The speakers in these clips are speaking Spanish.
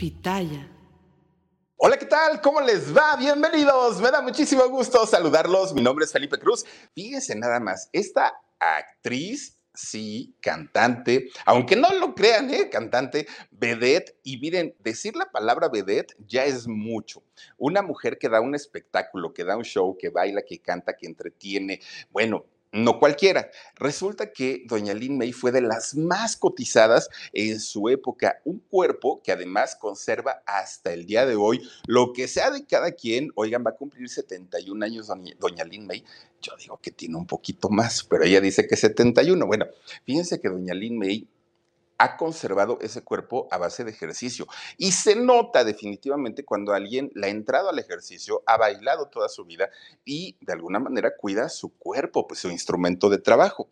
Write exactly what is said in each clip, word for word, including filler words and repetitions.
Pitaya. Hola, ¿qué tal? ¿Cómo les va? Bienvenidos. Me da muchísimo gusto saludarlos. Mi nombre es Felipe Cruz. Fíjense nada más, esta actriz, sí, cantante, aunque no lo crean, ¿eh? Cantante, vedette. Y miren, decir la palabra vedette ya es mucho. Una mujer que da un espectáculo, que da un show, que baila, que canta, que entretiene. Bueno, no cualquiera. Resulta que doña Lyn May fue de las más cotizadas en su época, un cuerpo que además conserva hasta el día de hoy lo que sea de cada quien. Oigan, va a cumplir setenta y un años doña Lyn May. Yo digo que tiene un poquito más, pero ella dice que setenta y uno. Bueno, fíjense que doña Lyn May ha conservado ese cuerpo a base de ejercicio. Y se nota definitivamente cuando alguien le ha entrado al ejercicio, ha bailado toda su vida y de alguna manera cuida su cuerpo, pues su instrumento de trabajo.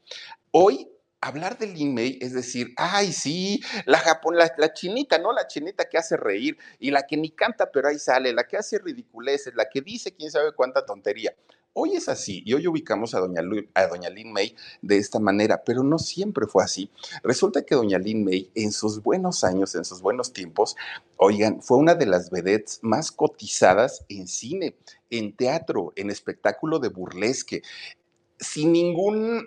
Hoy, hablar de Lyn May es decir, ay, sí, la, Japón, la, la chinita, ¿no? La chinita que hace reír y la que ni canta, pero ahí sale, la que hace ridiculeces, la que dice quién sabe cuánta tontería. Hoy es así y hoy ubicamos a doña, Lu, a doña Lyn May de esta manera, pero no siempre fue así. Resulta que doña Lyn May en sus buenos años, en sus buenos tiempos, oigan, fue una de las vedettes más cotizadas en cine, en teatro, en espectáculo de burlesque, sin ningún...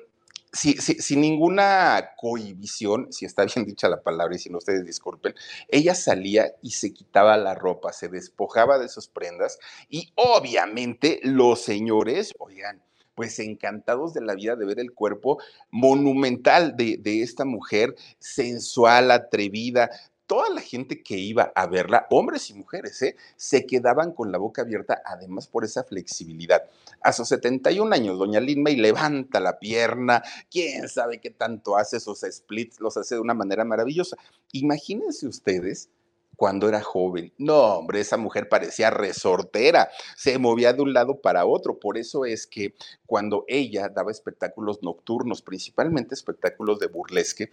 Sí, sí, sin ninguna cohibición, si está bien dicha la palabra y si no ustedes disculpen, ella salía y se quitaba la ropa, se despojaba de sus prendas y obviamente los señores, oigan, pues encantados de la vida de ver el cuerpo monumental de, de esta mujer sensual, atrevida. Toda la gente que iba a verla, hombres y mujeres, ¿eh? se quedaban con la boca abierta, además por esa flexibilidad. A sus setenta y un años, doña Lyn May levanta la pierna, quién sabe qué tanto hace, sus splits los hace de una manera maravillosa. Imagínense ustedes cuando era joven. No, hombre, esa mujer parecía resortera, se movía de un lado para otro. Por eso es que cuando ella daba espectáculos nocturnos, principalmente espectáculos de burlesque,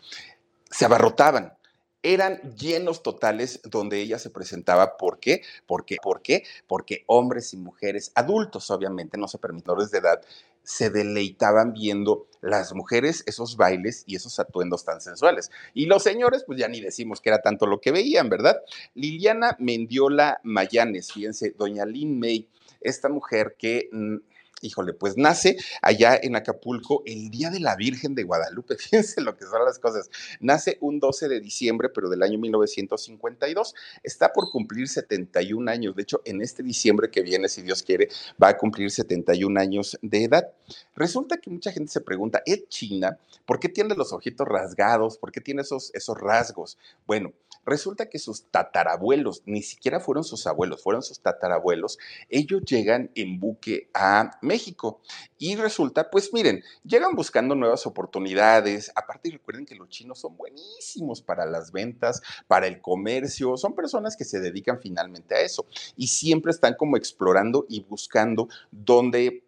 se abarrotaban. Eran llenos totales donde ella se presentaba. ¿Por qué? ¿Por qué? ¿Por qué? Porque hombres y mujeres, adultos obviamente, no se permiten, menores de edad, se deleitaban viendo las mujeres esos bailes y esos atuendos tan sensuales. Y los señores, pues ya ni decimos que era tanto lo que veían, ¿verdad? Liliana Mendiola Mayanes, fíjense, doña Lyn May, esta mujer que... Mmm, híjole, pues nace allá en Acapulco el Día de la Virgen de Guadalupe. Fíjense lo que son las cosas. Nace un doce de diciembre, pero del año mil novecientos cincuenta y dos. Está por cumplir setenta y un años. De hecho, en este diciembre que viene, si Dios quiere, va a cumplir setenta y un años de edad. Resulta que mucha gente se pregunta, ¿es china? ¿Por qué tiene los ojitos rasgados? ¿Por qué tiene esos, esos rasgos? Bueno, resulta que sus tatarabuelos, ni siquiera fueron sus abuelos, fueron sus tatarabuelos. Ellos llegan en buque a México y resulta, pues miren, llegan buscando nuevas oportunidades. Aparte, recuerden que los chinos son buenísimos para las ventas, para el comercio, son personas que se dedican finalmente a eso y siempre están como explorando y buscando dónde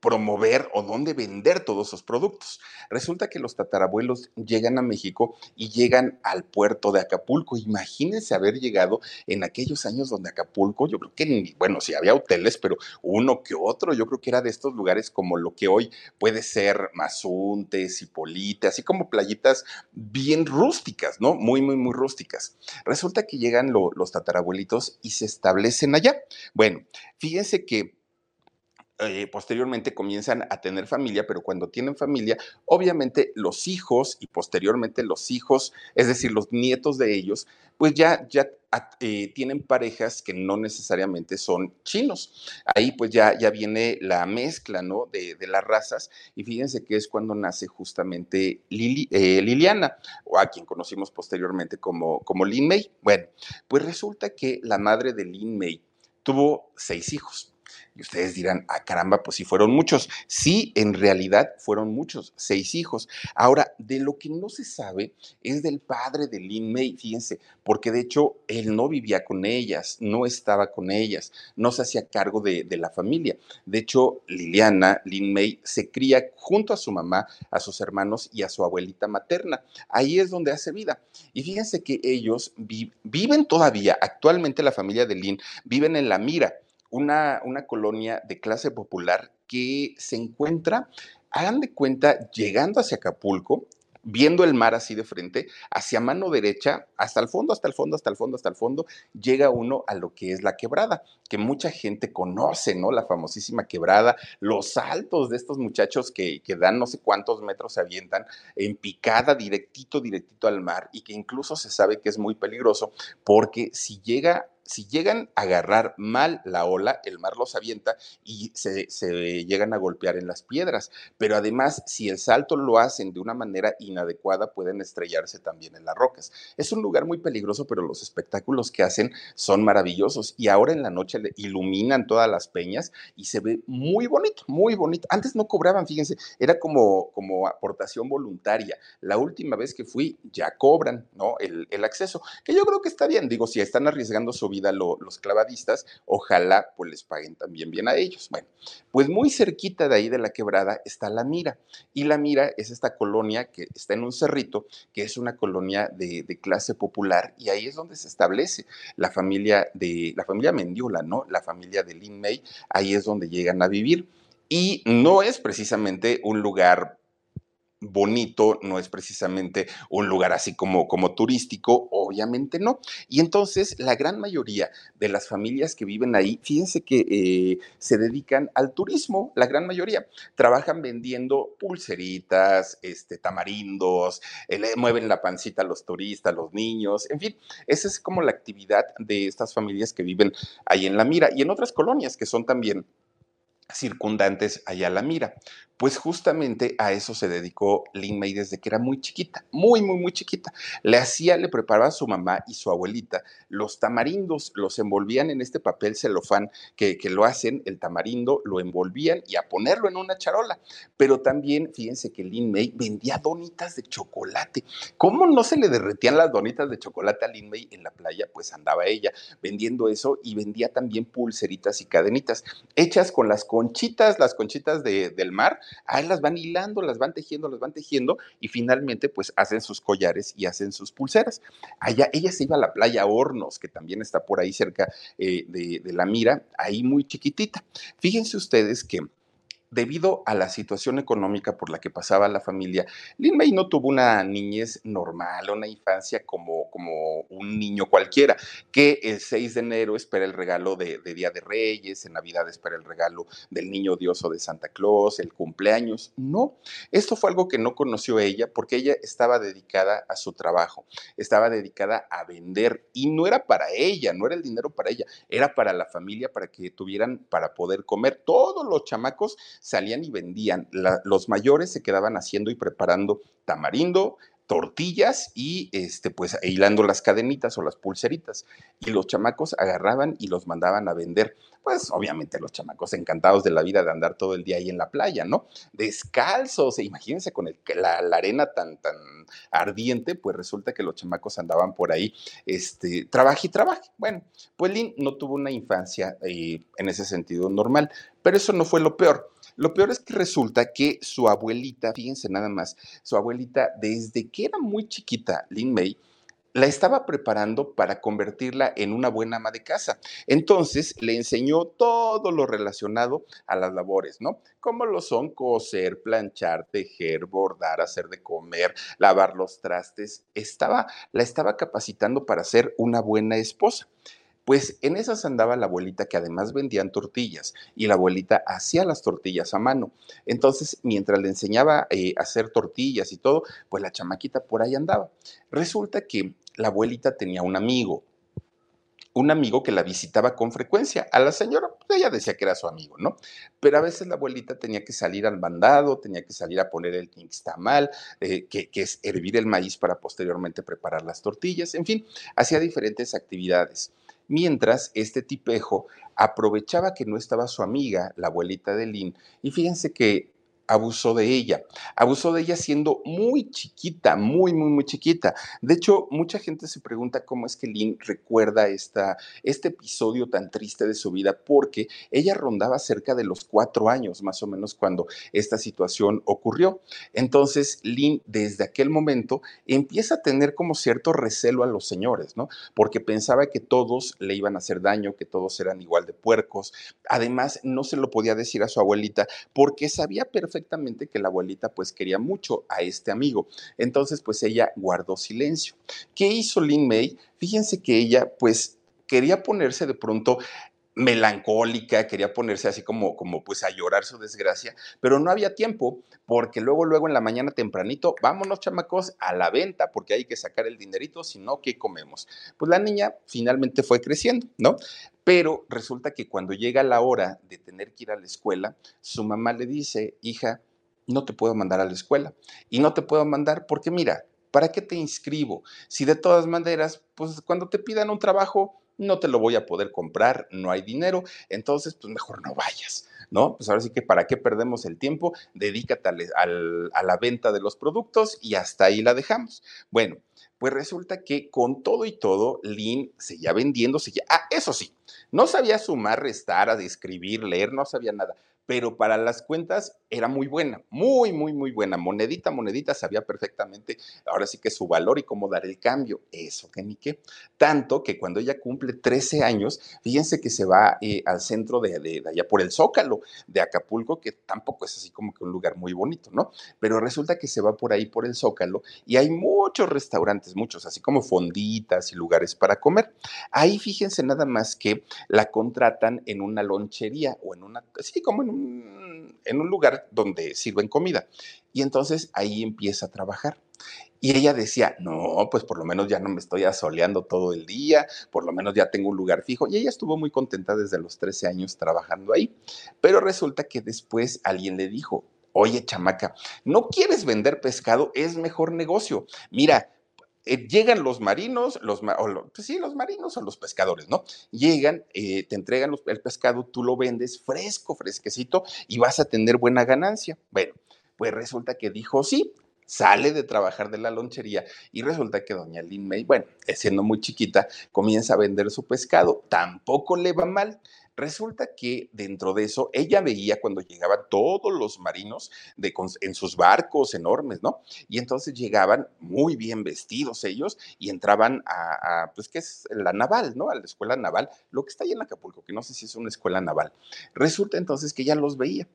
promover o dónde vender todos sus productos. Resulta que los tatarabuelos llegan a México y llegan al puerto de Acapulco. Imagínense haber llegado en aquellos años donde Acapulco, yo creo que, ni, bueno, sí había hoteles, pero uno que otro, yo creo que era de estos lugares como lo que hoy puede ser Mazunte, Zipolite, así como playitas bien rústicas, ¿no? Muy, muy, muy rústicas. Resulta que llegan lo, los tatarabuelitos y se establecen allá. Bueno, fíjense que Eh, posteriormente comienzan a tener familia, pero cuando tienen familia, obviamente los hijos y posteriormente los hijos, es decir, los nietos de ellos, pues ya, ya eh, tienen parejas que no necesariamente son chinos. Ahí pues ya, ya viene la mezcla, ¿no? de, de las razas y fíjense que es cuando nace justamente Lili, eh, Liliana, o a quien conocimos posteriormente como, como Lyn May. Bueno, pues resulta que la madre de Lyn May tuvo seis hijos. Y ustedes dirán, ah, caramba, pues sí fueron muchos. Sí, en realidad fueron muchos, seis hijos. Ahora, de lo que no se sabe es del padre de Lyn May, fíjense, porque de hecho él no vivía con ellas, no estaba con ellas, no se hacía cargo de, de la familia. De hecho, Liliana, Lyn May, se cría junto a su mamá, a sus hermanos y a su abuelita materna. Ahí es donde hace vida. Y fíjense que ellos vi- viven todavía, actualmente la familia de Lyn, viven en La Mira, Una, una colonia de clase popular que se encuentra, hagan de cuenta, llegando hacia Acapulco, viendo el mar así de frente, hacia mano derecha, hasta el fondo, hasta el fondo, hasta el fondo, hasta el fondo, llega uno a lo que es la quebrada, que mucha gente conoce, ¿no? La famosísima quebrada, los saltos de estos muchachos que, que dan no sé cuántos metros, se avientan en picada directito, directito al mar, y que incluso se sabe que es muy peligroso, porque si llega... Si llegan a agarrar mal la ola, el mar los avienta y se, se llegan a golpear en las piedras. Pero además, si el salto lo hacen de una manera inadecuada, pueden estrellarse también en las rocas. Es un lugar muy peligroso, pero los espectáculos que hacen son maravillosos. Y ahora en la noche le iluminan todas las peñas y se ve muy bonito, muy bonito. Antes no cobraban, fíjense, era como, como aportación voluntaria. La última vez que fui ya cobran, ¿no? El, el acceso, que yo creo que está bien. Digo, si están arriesgando su vida vida lo, los clavadistas, ojalá pues les paguen también bien a ellos. Bueno, pues muy cerquita de ahí de la quebrada está La Mira, y La Mira es esta colonia que está en un cerrito, que es una colonia de, de clase popular, y ahí es donde se establece la familia de, la familia Mendiola, ¿no? La familia de Lyn May, ahí es donde llegan a vivir, y no es precisamente un lugar bonito, no es precisamente un lugar así como, como turístico, obviamente no. Y entonces la gran mayoría de las familias que viven ahí, fíjense que eh, se dedican al turismo, la gran mayoría. Trabajan vendiendo pulseritas, este, tamarindos, eh, le mueven la pancita a los turistas, los niños, en fin. Esa es como la actividad de estas familias que viven ahí en La Mira y en otras colonias que son también circundantes allá a La Mira. Pues justamente a eso se dedicó Lyn May desde que era muy chiquita, muy, muy, muy chiquita. Le hacía, le preparaba a su mamá y su abuelita los tamarindos, los envolvían en este papel celofán que, que lo hacen, el tamarindo, lo envolvían y a ponerlo en una charola. Pero también, fíjense que Lyn May vendía donitas de chocolate. ¿Cómo no se le derretían las donitas de chocolate a Lyn May en la playa? Pues andaba ella vendiendo eso, y vendía también pulseritas y cadenitas hechas con las conchitas, las conchitas de, del mar. Ahí las van hilando, las van tejiendo, las van tejiendo y finalmente pues hacen sus collares y hacen sus pulseras. Allá ella se iba a la playa Hornos, que también está por ahí cerca eh, de, de La Mira, ahí muy chiquitita. Fíjense ustedes que debido a la situación económica por la que pasaba la familia, Lyn May no tuvo una niñez normal, una infancia como, como un niño cualquiera, que el seis de enero espera el regalo de, de Día de Reyes, en Navidad espera el regalo del Niño Dios o de Santa Claus, el cumpleaños. No, esto fue algo que no conoció ella, porque ella estaba dedicada a su trabajo, estaba dedicada a vender, y no era para ella, no era el dinero para ella, era para la familia, para que tuvieran para poder comer. Todos los chamacos salían y vendían, la, los mayores se quedaban haciendo y preparando tamarindo, tortillas y este, pues hilando las cadenitas o las pulseritas, y los chamacos agarraban y los mandaban a vender. Pues obviamente los chamacos encantados de la vida de andar todo el día ahí en la playa, ¿no? Descalzos, e imagínense con el, la, la arena tan, tan ardiente, pues resulta que los chamacos andaban por ahí, este, trabaje y trabaje. Bueno, pues Lyn no tuvo una infancia eh, en ese sentido normal, pero eso no fue lo peor. Lo peor es que resulta que su abuelita, fíjense nada más, su abuelita desde que era muy chiquita, Lyn May, la estaba preparando para convertirla en una buena ama de casa. Entonces le enseñó todo lo relacionado a las labores, ¿no? Como lo son coser, planchar, tejer, bordar, hacer de comer, lavar los trastes. Estaba, la estaba capacitando para ser una buena esposa. Pues en esas andaba la abuelita, que además vendían tortillas, y la abuelita hacía las tortillas a mano. Entonces, mientras le enseñaba eh, a hacer tortillas y todo, pues la chamaquita por ahí andaba. Resulta que la abuelita tenía un amigo, un amigo que la visitaba con frecuencia. A la señora, pues ella decía que era su amigo, ¿no? Pero a veces la abuelita tenía que salir al mandado, tenía que salir a poner el nixtamal, eh, que, que es hervir el maíz para posteriormente preparar las tortillas. En fin, hacía diferentes actividades. Mientras, este tipejo aprovechaba que no estaba su amiga, la abuelita de Lyn, y fíjense que abusó de ella, abusó de ella siendo muy chiquita, muy, muy, muy chiquita. De hecho, mucha gente se pregunta cómo es que Lyn recuerda esta, este episodio tan triste de su vida, porque ella rondaba cerca de los cuatro años, más o menos, cuando esta situación ocurrió. Entonces, Lyn, desde aquel momento, empieza a tener como cierto recelo a los señores, ¿no? Porque pensaba que todos le iban a hacer daño, que todos eran igual de puercos. Además, no se lo podía decir a su abuelita, porque sabía perfectamente perfectamente que la abuelita pues quería mucho a este amigo. Entonces pues ella guardó silencio. ¿Qué hizo Lyn May? Fíjense que ella pues quería ponerse de pronto melancólica, quería ponerse así como, como pues a llorar su desgracia, pero no había tiempo porque luego, luego en la mañana tempranito, vámonos chamacos a la venta porque hay que sacar el dinerito, si no, ¿qué comemos? Pues la niña finalmente fue creciendo, ¿no? Pero resulta que cuando llega la hora de tener que ir a la escuela, su mamá le dice, hija, no te puedo mandar a la escuela y no te puedo mandar porque mira, ¿para qué te inscribo? Si de todas maneras, pues cuando te pidan un trabajo, no te lo voy a poder comprar, no hay dinero, entonces pues mejor no vayas, ¿no? Pues ahora sí que ¿para qué perdemos el tiempo? Dedícate al, al, a la venta de los productos y hasta ahí la dejamos. Bueno, pues resulta que con todo y todo, Lyn seguía vendiendo, seguía... Ah, eso sí, no sabía sumar, restar, escribir, leer, no sabía nada, pero para las cuentas era muy buena, muy, muy, muy buena. Monedita, monedita, sabía perfectamente, ahora sí que su valor y cómo dar el cambio, eso que ni qué. Tanto que cuando ella cumple trece años, fíjense que se va eh, al centro de, de, de allá por el Zócalo de Acapulco, que tampoco es así como que un lugar muy bonito, ¿no? Pero resulta que se va por ahí por el Zócalo y hay muchos restaurantes, muchos, así como fonditas y lugares para comer. Ahí fíjense nada más que la contratan en una lonchería o en una, sí, como en en un lugar donde sirven comida. Y entonces ahí empieza a trabajar. Y ella decía, no, pues por lo menos ya no me estoy asoleando todo el día, por lo menos ya tengo un lugar fijo. Y ella estuvo muy contenta desde los trece años trabajando ahí. Pero resulta que después alguien le dijo, oye, chamaca, ¿no quieres vender pescado? Es mejor negocio. Mira, Eh, llegan los marinos, los, o los, pues sí, los marinos o los pescadores, ¿no? Llegan, eh, te entregan los, el pescado, tú lo vendes fresco, fresquecito y vas a tener buena ganancia. Bueno, pues resulta que dijo sí, sale de trabajar de la lonchería y resulta que doña Lyn May, bueno, siendo muy chiquita, comienza a vender su pescado, tampoco le va mal. Resulta que dentro de eso ella veía cuando llegaban todos los marinos de, en sus barcos enormes, ¿no? Y entonces llegaban muy bien vestidos ellos y entraban a, a pues, ¿qué es? La naval, ¿no? A la escuela naval, lo que está ahí en Acapulco, que no sé si es una escuela naval. Resulta entonces que ella los veía.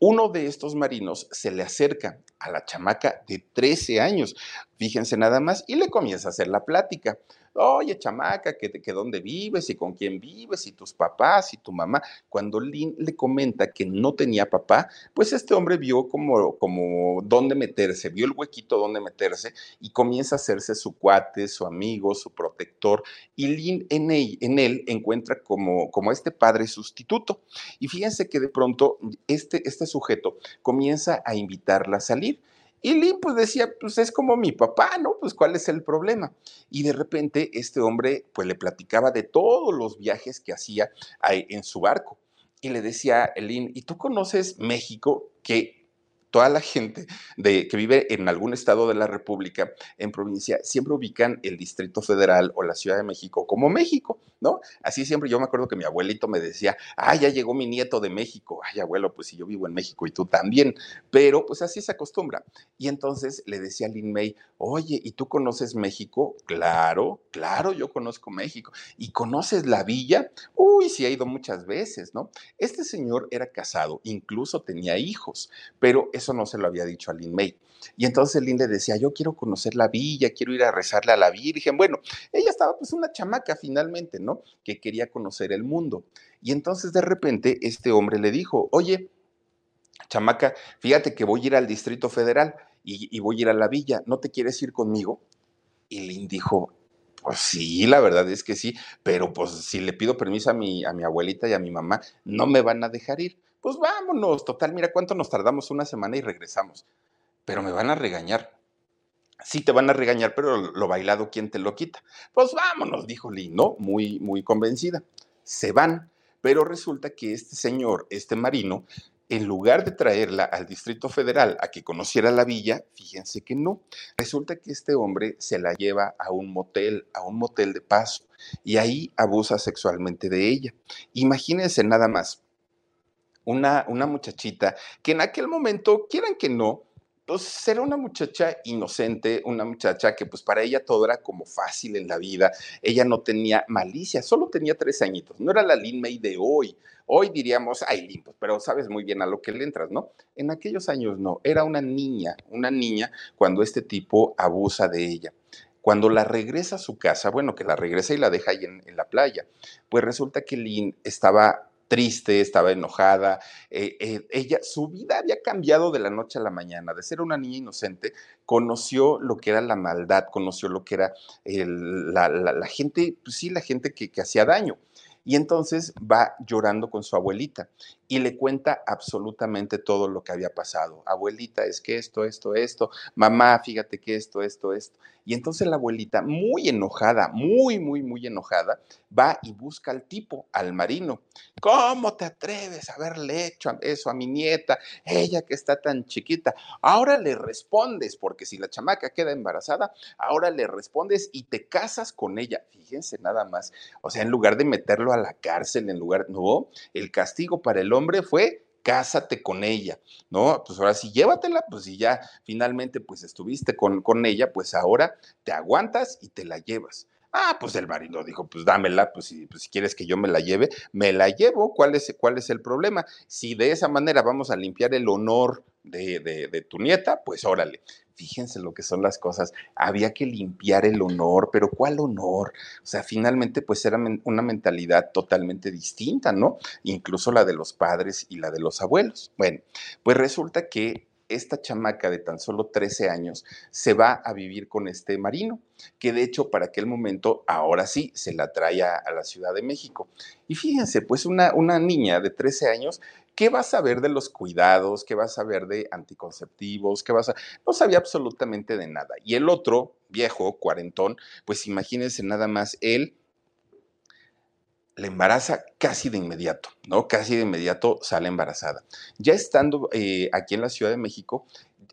Uno de estos marinos se le acerca a la chamaca de trece años, fíjense nada más, y le comienza a hacer la plática. Oye, chamaca, que, que dónde vives y con quién vives y tus papás y tu mamá. Cuando Lyn le comenta que no tenía papá, pues este hombre vio como, como dónde meterse, vio el huequito dónde meterse y comienza a hacerse su cuate, su amigo, su protector. Y Lyn en él, en él encuentra como, como este padre sustituto. Y fíjense que de pronto este, este sujeto comienza a invitarla a salir. Y Lyn pues decía, pues es como mi papá, ¿no? Pues ¿cuál es el problema? Y de repente este hombre pues le platicaba de todos los viajes que hacía en su barco. Y le decía, Lyn, ¿y tú conoces México? Que toda la gente de, que vive en algún estado de la República, en provincia, siempre ubican el Distrito Federal o la Ciudad de México como México, ¿no? Así siempre, yo me acuerdo que mi abuelito me decía, ah, ya llegó mi nieto de México. Ay, abuelo, pues si yo vivo en México y tú también. Pero pues así se acostumbra. Y entonces le decía a Lyn May, oye, ¿y tú conoces México? Claro, claro, yo conozco México. ¿Y conoces la villa? Uy, sí, he ido muchas veces, ¿no? Este señor era casado, incluso tenía hijos, pero eso no se lo había dicho a Lyn May. Y entonces Lyn le decía, yo quiero conocer la villa, quiero ir a rezarle a la Virgen. Bueno, ella estaba pues una chamaca finalmente, ¿no? Que quería conocer el mundo. Y entonces de repente este hombre le dijo, oye, chamaca, fíjate que voy a ir al Distrito Federal y, y voy a ir a la villa, ¿no te quieres ir conmigo? Y Lyn dijo, pues sí, la verdad es que sí, pero pues si le pido permiso a mi, a mi abuelita y a mi mamá, no me van a dejar ir. Pues vámonos, total, mira cuánto nos tardamos, una semana y regresamos, pero me van a regañar. Sí te van a regañar, pero lo bailado, ¿quién te lo quita? Pues vámonos, dijo Lyn, ¿no? Muy, muy convencida. Se van, pero resulta que este señor, este marino, en lugar de traerla al Distrito Federal a que conociera la villa, fíjense que no. Resulta que este hombre se la lleva a un motel, a un motel de paso, y ahí abusa sexualmente de ella. Imagínense nada más. Una, una muchachita que en aquel momento, quieran que no, Entonces era una muchacha inocente, una muchacha que pues para ella todo era como fácil en la vida. Ella no tenía malicia, solo tenía tres añitos. No era la Lyn May de hoy. Hoy diríamos, ay, Lyn, pues, pero sabes muy bien a lo que le entras, ¿no? En aquellos años no, era una niña, una niña cuando este tipo abusa de ella. Cuando la regresa a su casa, bueno, que la regresa y la deja ahí en, en la playa, pues resulta que Lyn estaba triste, estaba enojada, eh, eh, ella, su vida había cambiado de la noche a la mañana. De ser una niña inocente, conoció lo que era la maldad, conoció lo que era el, la, la, la gente, pues sí, la gente que, que hacía daño. Y entonces va llorando con su abuelita y le cuenta absolutamente todo lo que había pasado. Abuelita, es que esto, esto, esto. Mamá, fíjate que esto, esto, esto. Y entonces la abuelita, muy enojada, muy, muy, muy enojada, va y busca al tipo, al marino. ¿Cómo te atreves a haberle hecho eso a mi nieta? Ella que está tan chiquita. Ahora le respondes, porque si la chamaca queda embarazada, ahora le respondes y te casas con ella. Fíjense nada más. O sea, en lugar de meterlo a la cárcel, en lugar, no, el castigo para el hombre fue cásate con ella, ¿no? Pues ahora sí, llévatela, pues si ya finalmente pues estuviste con, con ella, pues ahora te aguantas y te la llevas. Ah, pues el marino dijo, pues dámela, pues si, pues si quieres que yo me la lleve, me la llevo. ¿Cuál es, cuál es el problema? Si de esa manera vamos a limpiar el honor de, de, de tu nieta, pues órale. Fíjense lo que son las cosas. Había que limpiar el honor, pero ¿cuál honor? O sea, finalmente pues era una mentalidad totalmente distinta, ¿no? Incluso la de los padres y la de los abuelos. Bueno, pues resulta que esta chamaca de tan solo trece años se va a vivir con este marino, que de hecho para aquel momento, ahora sí, se la trae a, a la Ciudad de México. Y fíjense, pues una, una niña de trece años, ¿qué va a saber de los cuidados? ¿Qué va a saber de anticonceptivos? ¿Qué va a saber? No sabía absolutamente de nada. Y el otro, viejo, cuarentón, pues imagínense nada más, él la embaraza casi de inmediato, ¿no? Casi de inmediato sale embarazada. Ya estando eh, aquí en la Ciudad de México,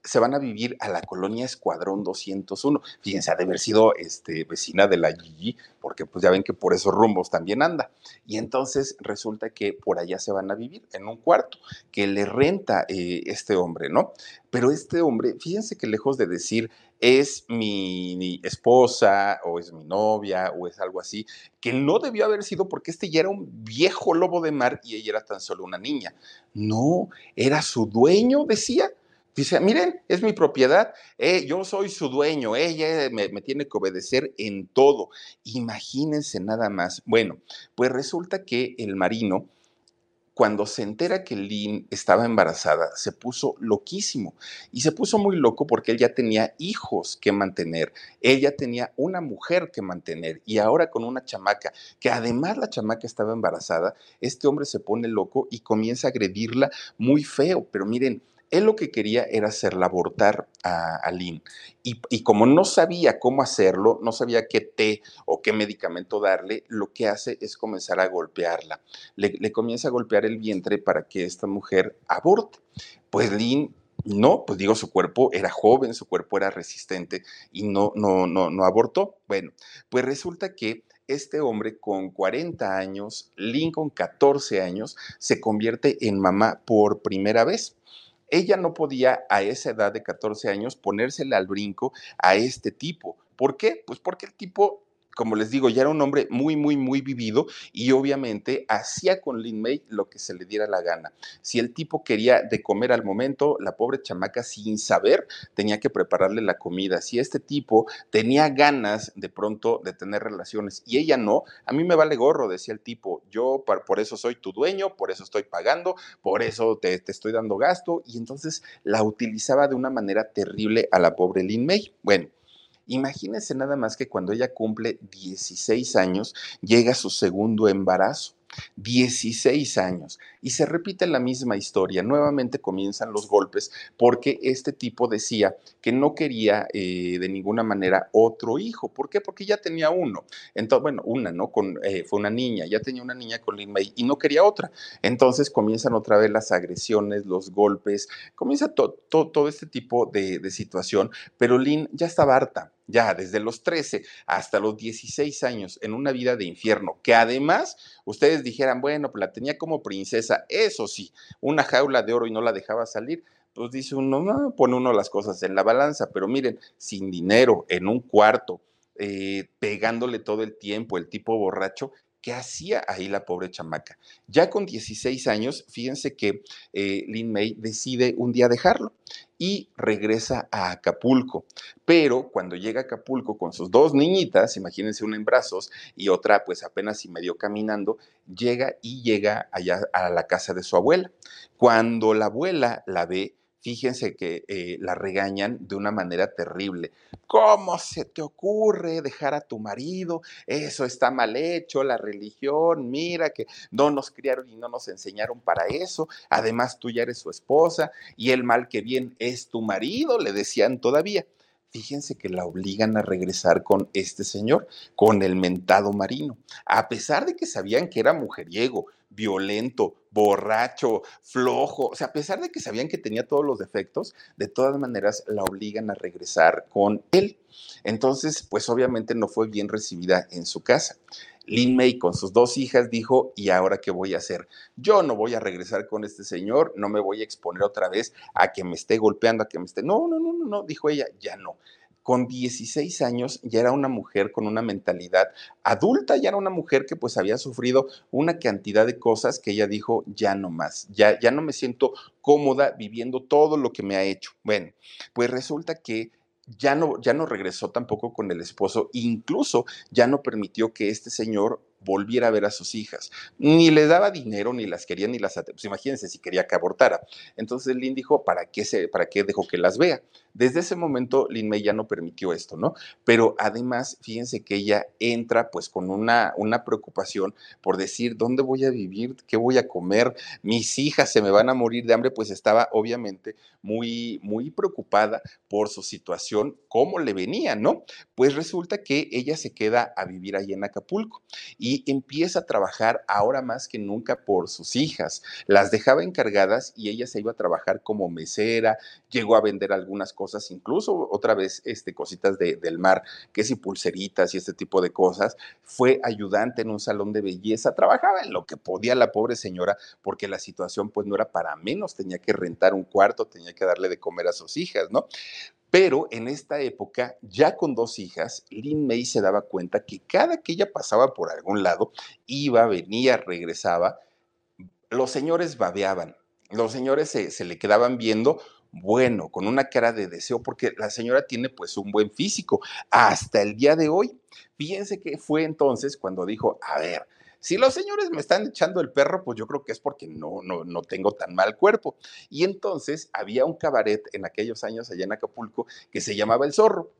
se van a vivir a la colonia Escuadrón doscientos uno. Fíjense, ha de haber sido este, vecina de la Gigi, porque pues ya ven que por esos rumbos también anda. Y entonces resulta que por allá se van a vivir, en un cuarto que le renta eh, este hombre, ¿no? Pero este hombre, fíjense que lejos de decir, es mi, mi esposa o es mi novia o es algo así, que no debió haber sido porque este ya era un viejo lobo de mar y ella era tan solo una niña. No, era su dueño, decía. Dice, miren, es mi propiedad, eh, yo soy su dueño, ella me, me tiene que obedecer en todo. Imagínense nada más. Bueno, pues resulta que el marino, cuando se entera que Lyn estaba embarazada, se puso loquísimo. Y se puso muy loco porque él ya tenía hijos que mantener, él ya tenía una mujer que mantener, y ahora con una chamaca, que además la chamaca estaba embarazada, este hombre se pone loco y comienza a agredirla muy feo. Pero miren, él lo que quería era hacerla abortar a, a Lyn. Y, y como no sabía cómo hacerlo, no sabía qué té o qué medicamento darle, lo que hace es comenzar a golpearla. Le, le comienza a golpear el vientre para que esta mujer aborte. Pues Lyn, no, pues digo, su cuerpo era joven, su cuerpo era resistente y no, no, no, no abortó. Bueno, pues resulta que este hombre con cuarenta años, Lyn con catorce años, se convierte en mamá por primera vez. Ella no podía a esa edad de catorce años ponérsela al brinco a este tipo. ¿Por qué? Pues porque el tipo, como les digo, ya era un hombre muy, muy, muy vivido y obviamente hacía con Lyn May lo que se le diera la gana. Si el tipo quería de comer al momento, la pobre chamaca sin saber tenía que prepararle la comida. Si este tipo tenía ganas de pronto de tener relaciones y ella no, a mí me vale gorro, decía el tipo, yo por eso soy tu dueño, por eso estoy pagando, por eso te, te estoy dando gasto. Y entonces la utilizaba de una manera terrible a la pobre Lyn May. Bueno, imagínense nada más que cuando ella cumple dieciséis años, llega su segundo embarazo. dieciséis años. Y se repite la misma historia. Nuevamente comienzan los golpes porque este tipo decía que no quería eh, de ninguna manera otro hijo. ¿Por qué? Porque ya tenía uno. Entonces, bueno, una, ¿no? Con, eh, fue una niña. Ya tenía una niña con Lyn May y no quería otra. Entonces comienzan otra vez las agresiones, los golpes. Comienza to, to, todo este tipo de, de situación. Pero Lyn ya estaba harta. Ya desde los trece hasta los dieciséis años en una vida de infierno, que además ustedes dijeran, bueno, pues la tenía como princesa, eso sí, una jaula de oro y no la dejaba salir, pues dice uno, no, pone uno las cosas en la balanza, pero miren, sin dinero, en un cuarto, eh, pegándole todo el tiempo, el tipo borracho, ¿qué hacía ahí la pobre chamaca? Ya con dieciséis años, fíjense que eh, Lyn May decide un día dejarlo y regresa a Acapulco, pero cuando llega a Acapulco con sus dos niñitas, imagínense una en brazos y otra pues apenas y medio caminando, llega y llega allá a la casa de su abuela. Cuando la abuela la ve, fíjense que eh, la regañan de una manera terrible. ¿Cómo se te ocurre dejar a tu marido? Eso está mal hecho, la religión, mira que no nos criaron y no nos enseñaron para eso. Además, tú ya eres su esposa y él mal que bien es tu marido, le decían todavía. Fíjense que la obligan a regresar con este señor, con el mentado Marino. A pesar de que sabían que era mujeriego, violento, borracho, flojo, o sea, a pesar de que sabían que tenía todos los defectos, de todas maneras la obligan a regresar con él. Entonces, pues obviamente no fue bien recibida en su casa. Lyn May con sus dos hijas dijo, ¿y ahora qué voy a hacer? Yo no voy a regresar con este señor, no me voy a exponer otra vez a que me esté golpeando, a que me esté... No, no, no, no, no, dijo ella, ya no. Con dieciséis años ya era una mujer con una mentalidad adulta, ya era una mujer que pues había sufrido una cantidad de cosas que ella dijo, ya no más, ya, ya no me siento cómoda viviendo todo lo que me ha hecho. Bueno, pues resulta que Ya no, ya no regresó tampoco con el esposo, incluso ya no permitió que este señor volviera a ver a sus hijas, ni les daba dinero, ni las quería, ni las... Pues imagínense si quería que abortara. Entonces Lyn dijo, ¿para qué, se, ¿para qué dejó que las vea? Desde ese momento Lyn May ya no permitió esto, ¿no? Pero además, fíjense que ella entra pues con una, una preocupación por decir, ¿dónde voy a vivir? ¿Qué voy a comer? Mis hijas se me van a morir de hambre. Pues estaba obviamente muy, muy preocupada por su situación, cómo le venía, ¿no? Pues resulta que ella se queda a vivir ahí en Acapulco y Y empieza a trabajar ahora más que nunca por sus hijas. Las dejaba encargadas y ella se iba a trabajar como mesera, llegó a vender algunas cosas, incluso otra vez este, cositas de, del mar, que si pulseritas y este tipo de cosas. Fue ayudante en un salón de belleza, trabajaba en lo que podía la pobre señora, porque la situación pues no era para menos, tenía que rentar un cuarto, tenía que darle de comer a sus hijas, ¿no? Pero en esta época, ya con dos hijas, Lyn May se daba cuenta que cada que ella pasaba por algún lado, iba, venía, regresaba, los señores babeaban, los señores se, se le quedaban viendo, bueno, con una cara de deseo, porque la señora tiene pues un buen físico hasta el día de hoy. Fíjense que fue entonces cuando dijo, a ver, si los señores me están echando el perro, pues yo creo que es porque no, no, no tengo tan mal cuerpo. Y entonces había un cabaret en aquellos años allá en Acapulco que se llamaba El Zorro.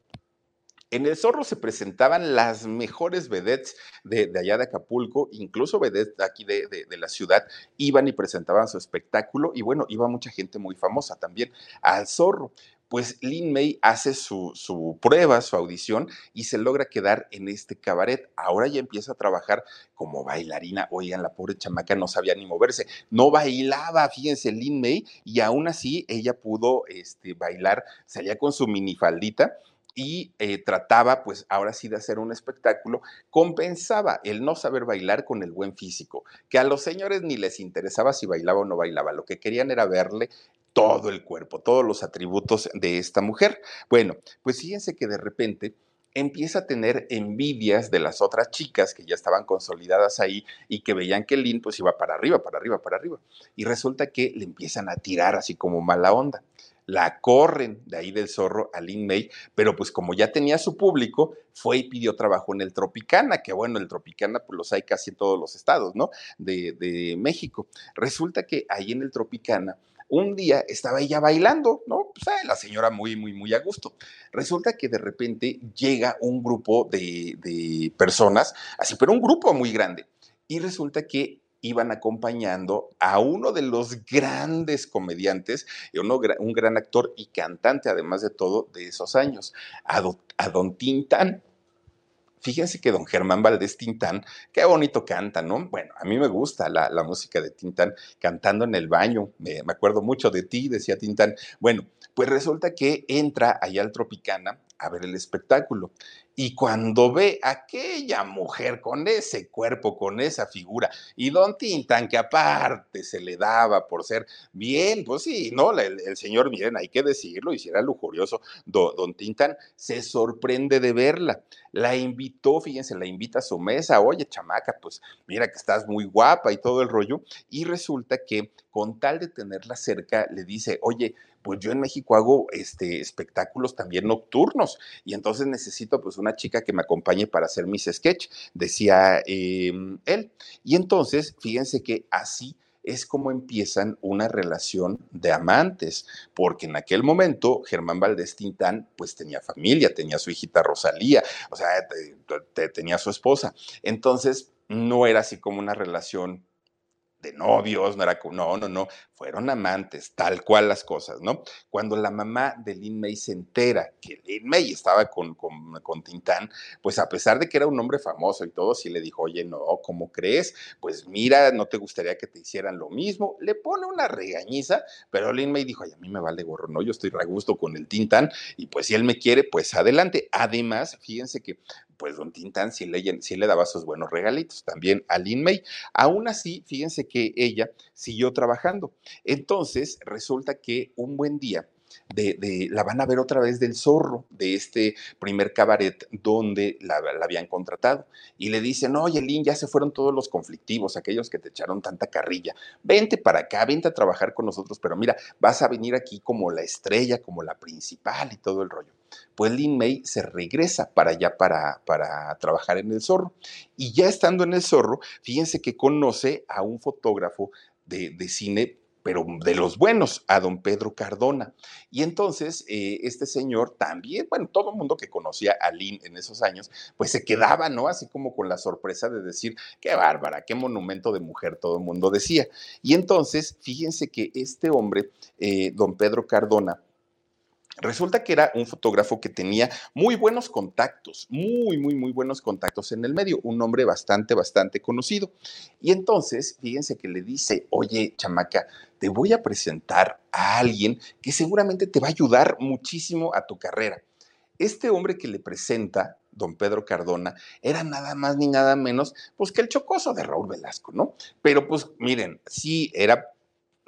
En El Zorro se presentaban las mejores vedettes de, de allá de Acapulco, incluso vedettes aquí de, de, de la ciudad, iban y presentaban su espectáculo y bueno, iba mucha gente muy famosa también al Zorro. Pues Lyn May hace su, su prueba, su audición y se logra quedar en este cabaret. Ahora ya empieza a trabajar como bailarina. Oigan, la pobre chamaca no sabía ni moverse, no bailaba, fíjense, Lyn May, y aún así ella pudo este, bailar, salía con su minifaldita y eh, trataba pues ahora sí de hacer un espectáculo, compensaba el no saber bailar con el buen físico, que a los señores ni les interesaba si bailaba o no bailaba, lo que querían era verle todo el cuerpo, todos los atributos de esta mujer. Bueno, pues fíjense que de repente empieza a tener envidias de las otras chicas que ya estaban consolidadas ahí y que veían que Lyn pues iba para arriba, para arriba, para arriba, y resulta que le empiezan a tirar así como mala onda. La corren de ahí del Zorro a Lyn May, pero pues como ya tenía su público, fue y pidió trabajo en el Tropicana, que bueno, el Tropicana pues los hay casi en todos los estados, ¿no? De, de México. Resulta que ahí en el Tropicana, un día estaba ella bailando, ¿no? Pues, eh, la señora muy, muy, muy a gusto. Resulta que de repente llega un grupo de, de personas, así, pero un grupo muy grande, y resulta que iban acompañando a uno de los grandes comediantes, uno, un gran actor y cantante, además de todo, de esos años, a, do, a don Tin Tan. Fíjense que don Germán Valdés Tin Tan, qué bonito canta, ¿no? Bueno, a mí me gusta la, la música de Tin Tan, cantando en el baño, me, me acuerdo mucho de ti, decía Tin Tan. Bueno, pues resulta que entra allá al Tropicana a ver el espectáculo. Y cuando ve a aquella mujer con ese cuerpo, con esa figura, y don Tin Tan, que aparte se le daba por ser bien, pues sí, ¿no? El, el señor, miren, hay que decirlo, y si era lujurioso, do, don Tin Tan se sorprende de verla. La invitó, fíjense, la invita a su mesa, oye, chamaca, pues mira que estás muy guapa y todo el rollo, y resulta que con tal de tenerla cerca, le dice, oye, pues yo en México hago este, espectáculos también nocturnos, y entonces necesito pues una chica que me acompañe para hacer mis sketch, decía eh, él. Y entonces, fíjense que así es como empiezan una relación de amantes, porque en aquel momento Germán Valdés Tin Tan pues tenía familia, tenía su hijita Rosalía, o sea, te, te, tenía su esposa. Entonces, no era así como una relación de novios, no era como, no, no, no, fueron amantes, tal cual las cosas, ¿no? Cuando la mamá de Lyn May se entera que Lyn May estaba con, con, con Tin Tan, pues a pesar de que era un hombre famoso y todo, sí le dijo, oye, no, ¿cómo crees? Pues mira, ¿no te gustaría que te hicieran lo mismo? Le pone una regañiza, pero Lyn May dijo, ay, a mí me vale gorro, no, yo estoy a gusto con el Tin Tan, y pues si él me quiere, pues adelante. Además, fíjense que pues don Tin Tan sí le, sí le daba sus buenos regalitos también a Lyn May. Aún así, fíjense que ella siguió trabajando. Entonces, resulta que un buen día de, de, la van a ver otra vez del Zorro, de este primer cabaret donde la, la habían contratado. Y le dicen, oye, Lyn, ya se fueron todos los conflictivos, aquellos que te echaron tanta carrilla. Vente para acá, vente a trabajar con nosotros, pero mira, vas a venir aquí como la estrella, como la principal y todo el rollo. Pues Lyn May se regresa para allá para, para trabajar en el Zorro. Y ya estando en el Zorro, fíjense que conoce a un fotógrafo de, de cine, pero de los buenos, a don Pedro Cardona. Y entonces, eh, este señor también, bueno, todo el mundo que conocía a Lyn en esos años, pues se quedaba, ¿no? Así como con la sorpresa de decir, qué bárbara, qué monumento de mujer, todo el mundo decía. Y entonces, fíjense que este hombre, eh, don Pedro Cardona, resulta que era un fotógrafo que tenía muy buenos contactos, muy, muy, muy buenos contactos en el medio, un hombre bastante, bastante conocido. Y entonces, fíjense que le dice, oye, chamaca, te voy a presentar a alguien que seguramente te va a ayudar muchísimo a tu carrera. Este hombre que le presenta, don Pedro Cardona, era nada más ni nada menos, pues que el Chocoso de Raúl Velasco, ¿no? Pero pues, miren, sí era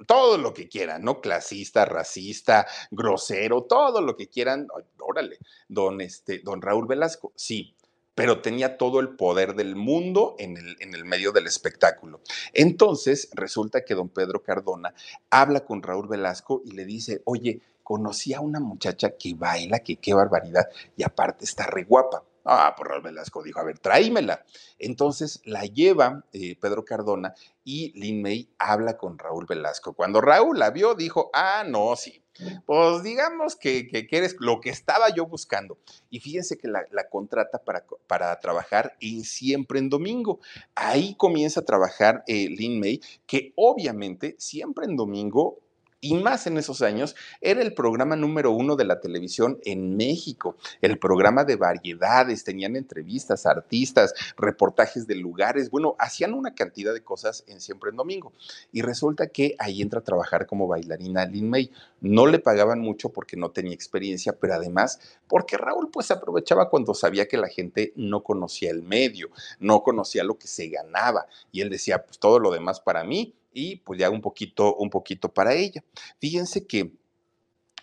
todo lo que quieran, ¿no? Clasista, racista, grosero, todo lo que quieran. Órale, don, este, don Raúl Velasco, sí, pero tenía todo el poder del mundo en el, en el medio del espectáculo. Entonces, resulta que don Pedro Cardona habla con Raúl Velasco y le dice, oye, conocí a una muchacha que baila, que qué barbaridad, y aparte está re guapa. Ah, pues Raúl Velasco dijo, a ver, tráímela. Entonces la lleva eh, Pedro Cardona y Lyn May habla con Raúl Velasco. Cuando Raúl la vio, dijo, ah, no, sí, pues digamos que, que, que eres lo que estaba yo buscando. Y fíjense que la, la contrata para, para trabajar en Siempre en Domingo. Ahí comienza a trabajar eh, Lyn May, que obviamente Siempre en Domingo, y más en esos años, era el programa número uno de la televisión en México, el programa de variedades, tenían entrevistas, artistas, reportajes de lugares, bueno, hacían una cantidad de cosas en Siempre en Domingo. Y resulta que ahí entra a trabajar como bailarina Lyn May. No le pagaban mucho porque no tenía experiencia, pero además porque Raúl pues aprovechaba cuando sabía que la gente no conocía el medio, no conocía lo que se ganaba, y él decía, pues todo lo demás para mí, y pues ya un poquito, un poquito para ella. Fíjense que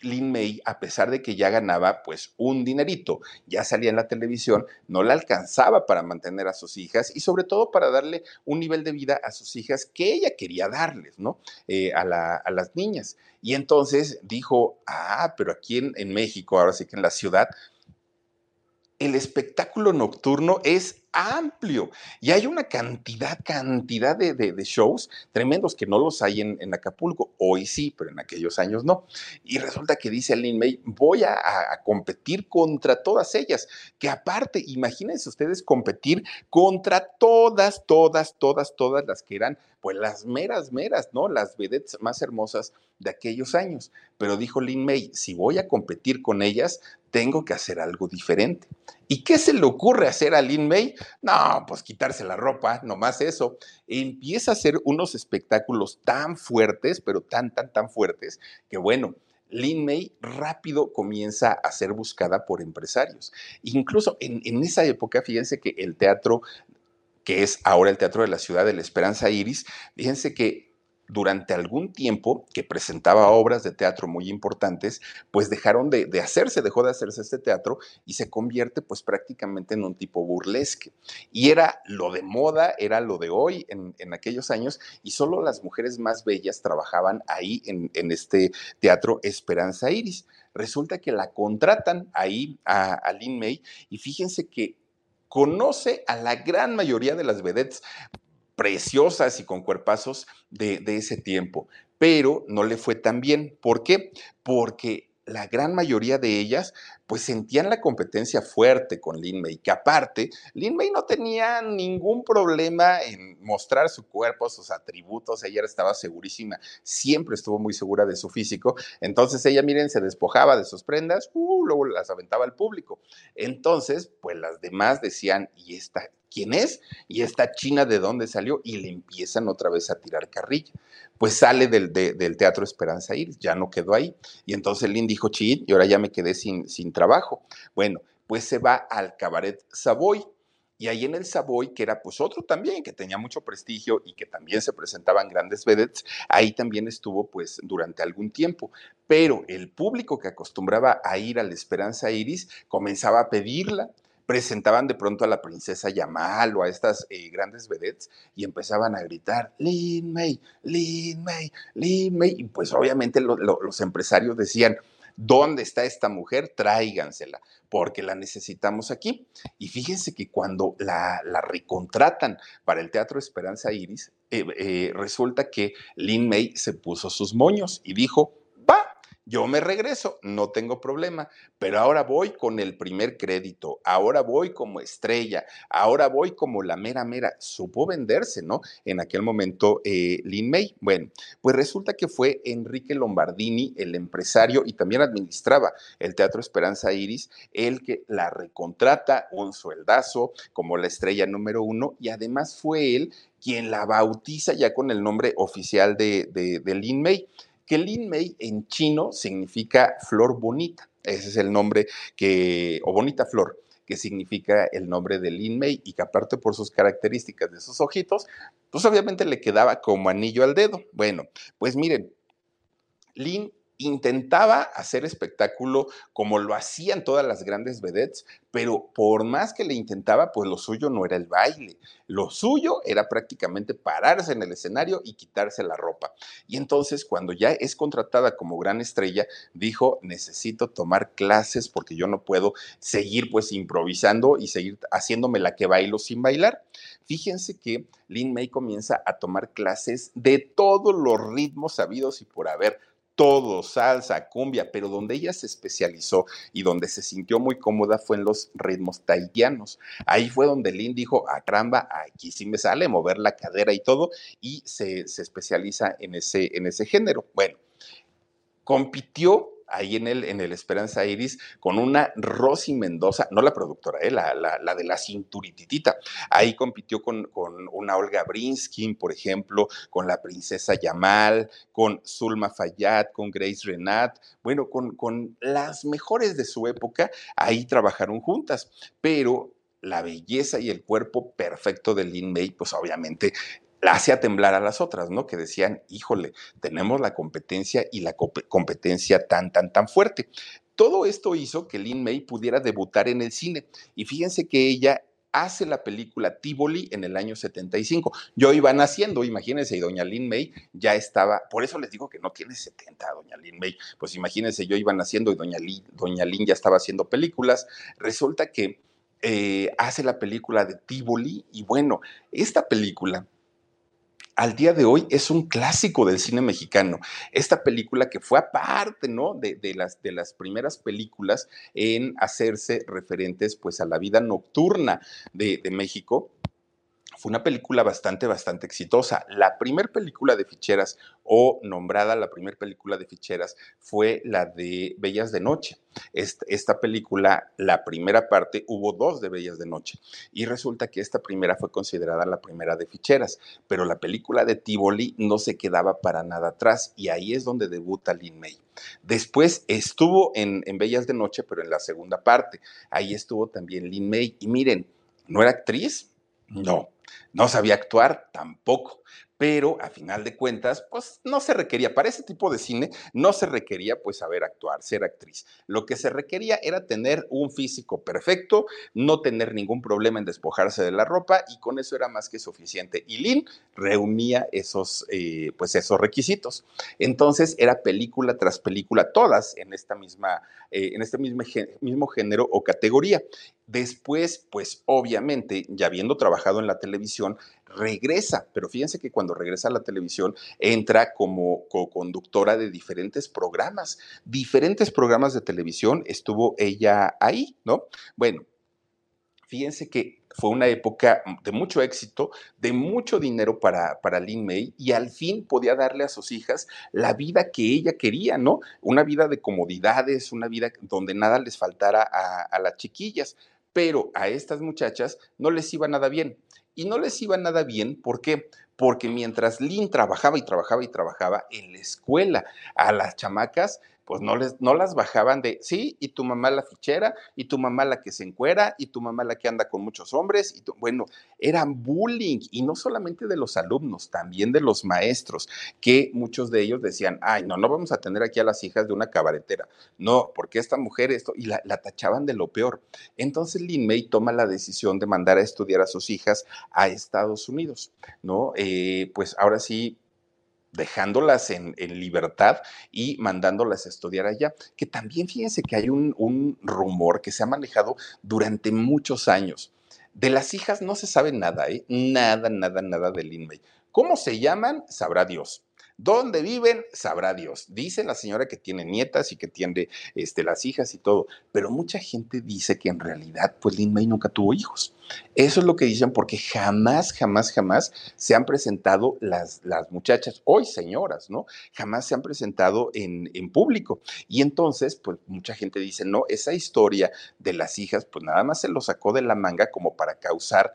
Lyn May, a pesar de que ya ganaba pues un dinerito, ya salía en la televisión, no la alcanzaba para mantener a sus hijas y sobre todo para darle un nivel de vida a sus hijas que ella quería darles, ¿no? Eh, a, la, a las niñas. Y entonces dijo, ah, pero aquí en, en México, ahora sí que en la ciudad, el espectáculo nocturno es amplio y hay una cantidad, cantidad de, de, de shows tremendos que no los hay en, en Acapulco. Hoy sí, pero en aquellos años no. Y resulta que dice Lyn May, voy a, a competir contra todas ellas, que aparte, imagínense ustedes competir contra todas, todas, todas, todas las que eran pues las meras, meras, ¿no? Las vedettes más hermosas de aquellos años. Pero dijo Lyn May, si voy a competir con ellas, tengo que hacer algo diferente. ¿Y qué se le ocurre hacer a Lyn May? No, pues quitarse la ropa, nomás eso. Empieza a hacer unos espectáculos tan fuertes, pero tan, tan, tan fuertes, que bueno, Lyn May rápido comienza a ser buscada por empresarios. Incluso en, en esa época, fíjense que el teatro, que es ahora el Teatro de la Ciudad de la Esperanza Iris, fíjense que durante algún tiempo que presentaba obras de teatro muy importantes, pues dejaron de, de hacerse, dejó de hacerse este teatro y se convierte pues prácticamente en un tipo burlesque. Y era lo de moda, era lo de hoy en, en aquellos años, y solo las mujeres más bellas trabajaban ahí en, en este Teatro Esperanza Iris. Resulta que la contratan ahí a, a Lyn May, y fíjense que conoce a la gran mayoría de las vedettes preciosas y con cuerpazos de, de ese tiempo, pero no le fue tan bien. ¿Por qué? Porque la gran mayoría de ellas pues sentían la competencia fuerte con Lyn May, que aparte Lyn May no tenía ningún problema en mostrar su cuerpo, sus atributos. Ella estaba segurísima, siempre estuvo muy segura de su físico. Entonces ella, miren, se despojaba de sus prendas, uh, luego las aventaba al público. Entonces pues las demás decían, ¿y esta quién es? ¿Y esta china de dónde salió? Y le empiezan otra vez a tirar carrilla. Pues sale del, de, del Teatro Esperanza Iris, ya no quedó ahí. Y entonces Lyn dijo, chin, y ahora ya me quedé sin, sin trabajo. Bueno, pues se va al Cabaret Savoy. Y ahí en el Savoy, que era pues otro también, que tenía mucho prestigio y que también se presentaban grandes vedettes, ahí también estuvo pues durante algún tiempo. Pero el público que acostumbraba a ir a la Esperanza Iris comenzaba a pedirla. Presentaban de pronto a la Princesa Yamal o a estas eh, grandes vedettes y empezaban a gritar, Lyn May, Lyn May, Lyn May. Y pues obviamente lo, lo, los empresarios decían, ¿dónde está esta mujer? Tráigansela, porque la necesitamos aquí. Y fíjense que cuando la, la recontratan para el Teatro Esperanza Iris, eh, eh, resulta que Lyn May se puso sus moños y dijo, va, yo me regreso, no tengo problema, pero ahora voy con el primer crédito, ahora voy como estrella, ahora voy como la mera mera. Supo venderse, ¿no? En aquel momento, eh, Lyn May. Bueno, pues resulta que fue Enrique Lombardini, el empresario y también administraba el Teatro Esperanza Iris, el que la recontrata, un sueldazo, como la estrella número uno, y además fue él quien la bautiza ya con el nombre oficial de, de, de Lyn May. Que Lyn May en chino significa flor bonita, ese es el nombre que, o bonita flor, que significa el nombre de Lyn May, y que aparte por sus características de sus ojitos, pues obviamente le quedaba como anillo al dedo. Bueno, pues miren, Lyn intentaba hacer espectáculo como lo hacían todas las grandes vedettes, pero por más que le intentaba, pues lo suyo no era el baile. Lo suyo era prácticamente pararse en el escenario y quitarse la ropa. Y entonces, cuando ya es contratada como gran estrella, dijo, necesito tomar clases porque yo no puedo seguir pues improvisando y seguir haciéndome la que bailo sin bailar. Fíjense que Lyn May comienza a tomar clases de todos los ritmos sabidos y por haber, todo, salsa, cumbia, pero donde ella se especializó y donde se sintió muy cómoda fue en los ritmos taiyanos. Ahí fue donde Lyn dijo, a caramba, aquí sí me sale mover la cadera y todo, y se, se especializa en ese, en ese género. Bueno, compitió ahí en el, en el Esperanza Iris con una Rosy Mendoza, no la productora, eh, la, la, la de la cinturititita. Ahí compitió con, con una Olga Breeskin, por ejemplo, con la Princesa Yamal, con Zulma Fayad, con Grace Renat, bueno, con, con las mejores de su época. Ahí trabajaron juntas, pero la belleza y el cuerpo perfecto de Lyn May, pues obviamente la hacía temblar a las otras, ¿no? Que decían, híjole, tenemos la competencia y la co- competencia tan, tan, tan fuerte. Todo esto hizo que Lyn May pudiera debutar en el cine. Y fíjense que ella hace la película Tivoli en el año setenta y cinco. Yo iba naciendo, imagínense, y doña Lyn May ya estaba, por eso les digo que no tiene setenta, doña Lyn May. Pues imagínense, yo iba naciendo y doña Lyn, doña Lyn ya estaba haciendo películas. Resulta que eh, hace la película de Tivoli y bueno, esta película al día de hoy es un clásico del cine mexicano. Esta película que fue aparte, ¿no?, de, de, las, de las primeras películas en hacerse referentes pues a la vida nocturna de, de México. fue una película bastante, bastante exitosa. La primer película de ficheras, o nombrada la primer película de ficheras, fue la de Bellas de Noche. Esta, esta película, la primera parte, hubo dos de Bellas de Noche. Y resulta que esta primera fue considerada la primera de ficheras, pero la película de Tivoli no se quedaba para nada atrás, y ahí es donde debuta Lyn May. Después estuvo en, en Bellas de Noche, pero en la segunda parte. Ahí estuvo también Lyn May. Y miren, ¿no era actriz? No, no sabía actuar tampoco, pero a final de cuentas, pues no se requería, para ese tipo de cine, no se requería pues saber actuar, ser actriz. Lo que se requería era tener un físico perfecto, no tener ningún problema en despojarse de la ropa, y con eso era más que suficiente. Y Lyn reunía esos, eh, pues esos requisitos. Entonces era película tras película, todas en, esta misma, eh, en este mismo, mismo género o categoría. Después, pues obviamente, ya habiendo trabajado en la televisión, regresa, pero fíjense que cuando regresa a la televisión entra como co-conductora de diferentes programas, diferentes programas de televisión, estuvo ella ahí, ¿no? Bueno, fíjense que fue una época de mucho éxito, de mucho dinero para, para Lyn May, y al fin podía darle a sus hijas la vida que ella quería, ¿no? Una vida de comodidades, una vida donde nada les faltara a, a las chiquillas, pero a estas muchachas no les iba nada bien. Y no les iba nada bien, ¿por qué? Porque mientras Lyn trabajaba y trabajaba y trabajaba en la escuela, a las chamacas pues no, les, no las bajaban de, sí, y tu mamá la fichera, y tu mamá la que se encuera, y tu mamá la que anda con muchos hombres, y tu, bueno, era bullying, y no solamente de los alumnos, también de los maestros, que muchos de ellos decían, ay, no, no vamos a tener aquí a las hijas de una cabaretera, no, porque esta mujer esto, y la, la tachaban de lo peor. Entonces Lyn May toma la decisión de mandar a estudiar a sus hijas a Estados Unidos, ¿no? Eh, pues ahora sí, dejándolas en, en libertad y mandándolas a estudiar allá, que también fíjense que hay un, un rumor que se ha manejado durante muchos años. De las hijas no se sabe nada, ¿eh? Nada, nada, nada de Lyn May. ¿Cómo se llaman? Sabrá Dios. ¿Dónde viven? Sabrá Dios. Dice la señora que tiene nietas y que tiene este, las hijas y todo, pero mucha gente dice que en realidad pues Lyn May nunca tuvo hijos. Eso es lo que dicen porque jamás, jamás, jamás se han presentado las, las muchachas, hoy señoras, ¿no? Jamás se han presentado en, en público. Y entonces pues mucha gente dice, no, esa historia de las hijas pues nada más se lo sacó de la manga como para causar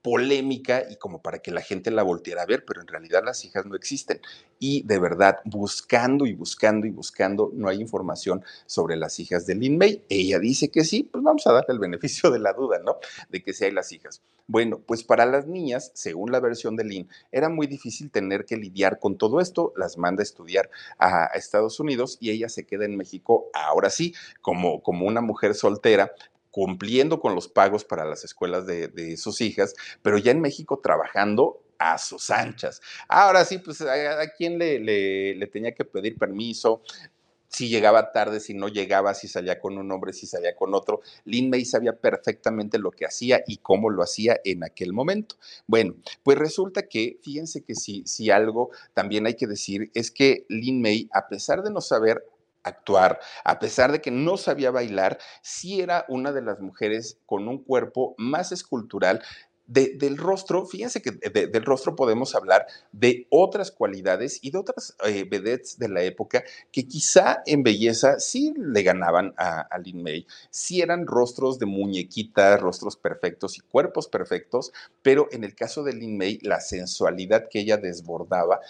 polémica y como para que la gente la volteara a ver, pero en realidad las hijas no existen. Y de verdad, buscando y buscando y buscando, no hay información sobre las hijas de Lyn May. Ella dice que sí, pues vamos a darle el beneficio de la duda, ¿no? De que sí hay las hijas. Bueno, pues para las niñas, según la versión de Lyn, era muy difícil tener que lidiar con todo esto, las manda a estudiar a Estados Unidos y ella se queda en México, ahora sí, como, como una mujer soltera, cumpliendo con los pagos para las escuelas de, de sus hijas, pero ya en México trabajando a sus anchas. Ahora sí, pues, ¿a, a quién le, le, le tenía que pedir permiso? Si llegaba tarde, si no llegaba, si salía con un hombre, si salía con otro. Lyn May sabía perfectamente lo que hacía y cómo lo hacía en aquel momento. Bueno, pues resulta que, fíjense que si, si algo también hay que decir es que Lyn May, a pesar de no saber actuar, a pesar de que no sabía bailar, sí era una de las mujeres con un cuerpo más escultural. De, del rostro, fíjense que de, del rostro podemos hablar de otras cualidades y de otras eh, vedettes de la época que quizá en belleza sí le ganaban a, a Lyn May, sí eran rostros de muñequitas, rostros perfectos y cuerpos perfectos, pero en el caso de Lyn May, la sensualidad que ella desbordaba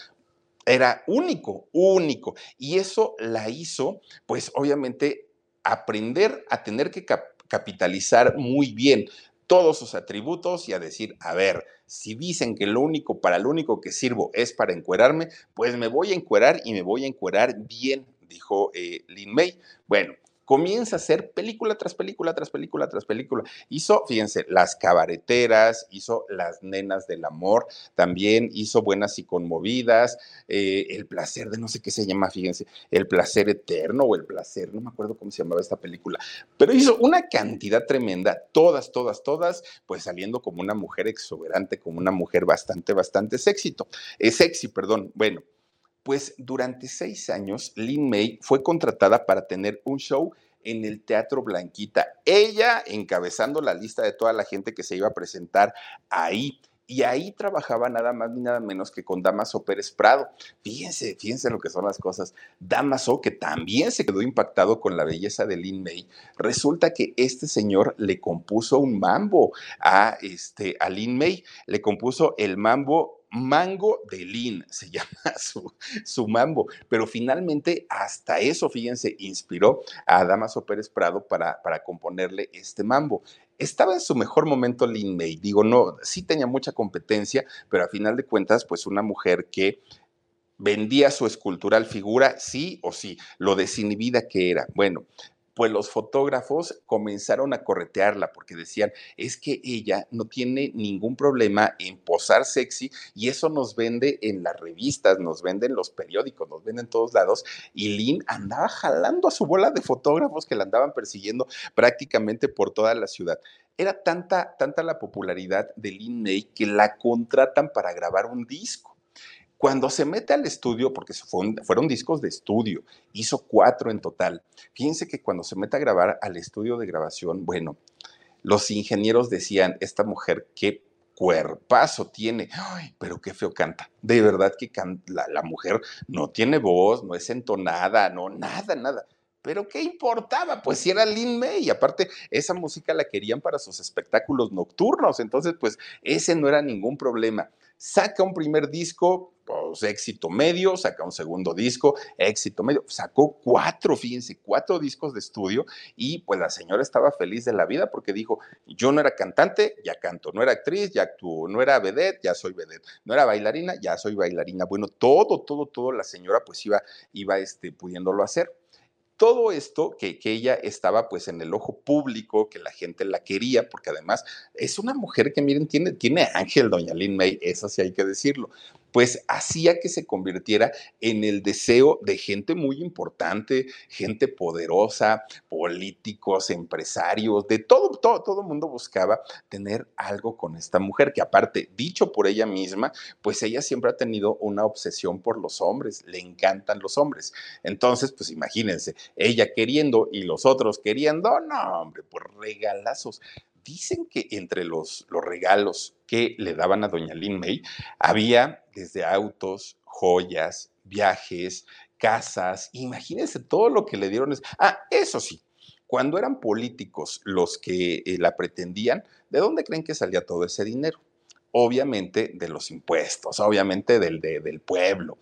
era único, único, y eso la hizo, pues obviamente, aprender a tener que cap- capitalizar muy bien todos sus atributos y a decir, a ver, si dicen que lo único, para lo único que sirvo es para encuerarme, pues me voy a encuerar y me voy a encuerar bien, dijo eh, Lyn May. Bueno, comienza a hacer película tras película, tras película, tras película. Hizo, fíjense, Las Cabareteras, hizo Las Nenas del Amor, también hizo Buenas y Conmovidas, eh, El Placer de no sé qué se llama, fíjense, El Placer Eterno o El Placer, no me acuerdo cómo se llamaba esta película, pero hizo una cantidad tremenda, todas, todas, todas, pues saliendo como una mujer exuberante, como una mujer bastante, bastante sexy, eh, sexy, perdón, bueno. Pues durante seis años, Lyn May fue contratada para tener un show en el Teatro Blanquita. Ella encabezando la lista de toda la gente que se iba a presentar ahí. y ahí trabajaba nada más ni nada menos que con Dámaso Pérez Prado. Fíjense, fíjense lo que son las cosas. Dámaso, que también se quedó impactado con la belleza de Lyn May, resulta que este señor le compuso un mambo a, este, a Lyn May, le compuso el mambo Mango de Lyn, se llama su, su mambo, pero finalmente hasta eso, fíjense, inspiró a Dámaso Pérez Prado para, para componerle este mambo. Estaba en su mejor momento Lyn May, digo, no, sí tenía mucha competencia, pero a final de cuentas, pues una mujer que vendía su escultural figura, sí o sí, lo desinhibida que era. Bueno, pues los fotógrafos comenzaron a corretearla porque decían, es que ella no tiene ningún problema en posar sexy y eso nos vende en las revistas, nos vende en los periódicos, nos vende en todos lados, y Lyn andaba jalando a su bola de fotógrafos que la andaban persiguiendo prácticamente por toda la ciudad. Era tanta, tanta la popularidad de Lyn May que la contratan para grabar un disco. Cuando se mete al estudio, porque fueron discos de estudio, hizo cuatro en total. Fíjense que cuando se mete a grabar al estudio de grabación, bueno, los ingenieros decían, esta mujer, qué cuerpazo tiene, ay, pero qué feo canta. De verdad que can- la, la mujer no tiene voz, no es entonada, no, nada, nada. Pero ¿qué importaba? Pues si era Lyn May, y aparte esa música la querían para sus espectáculos nocturnos, entonces pues ese no era ningún problema. Saca un primer disco, pues éxito medio, saca un segundo disco, éxito medio, sacó cuatro, fíjense, cuatro discos de estudio, y pues la señora estaba feliz de la vida porque dijo, yo no era cantante, ya canto, no era actriz, ya actúo, no era vedette, ya soy vedette, no era bailarina, ya soy bailarina. Bueno, todo, todo, todo la señora pues iba, iba este, pudiéndolo hacer. Todo esto que, que ella estaba pues en el ojo público, que la gente la quería, porque además es una mujer que miren, tiene, tiene ángel doña Lyn May, eso sí hay que decirlo, pues hacía que se convirtiera en el deseo de gente muy importante, gente poderosa, políticos, empresarios, de todo, todo, todo mundo buscaba tener algo con esta mujer, que aparte, dicho por ella misma, pues ella siempre ha tenido una obsesión por los hombres, le encantan los hombres. Entonces, pues imagínense, ella queriendo y los otros queriendo, no, hombre, pues regalazos. Dicen que entre los, los regalos que le daban a doña Lyn May había desde autos, joyas, viajes, casas. Imagínense todo lo que le dieron. Ah, eso sí, cuando eran políticos los que eh, la pretendían, ¿de dónde creen que salía todo ese dinero? Obviamente de los impuestos, obviamente del, de, del pueblo.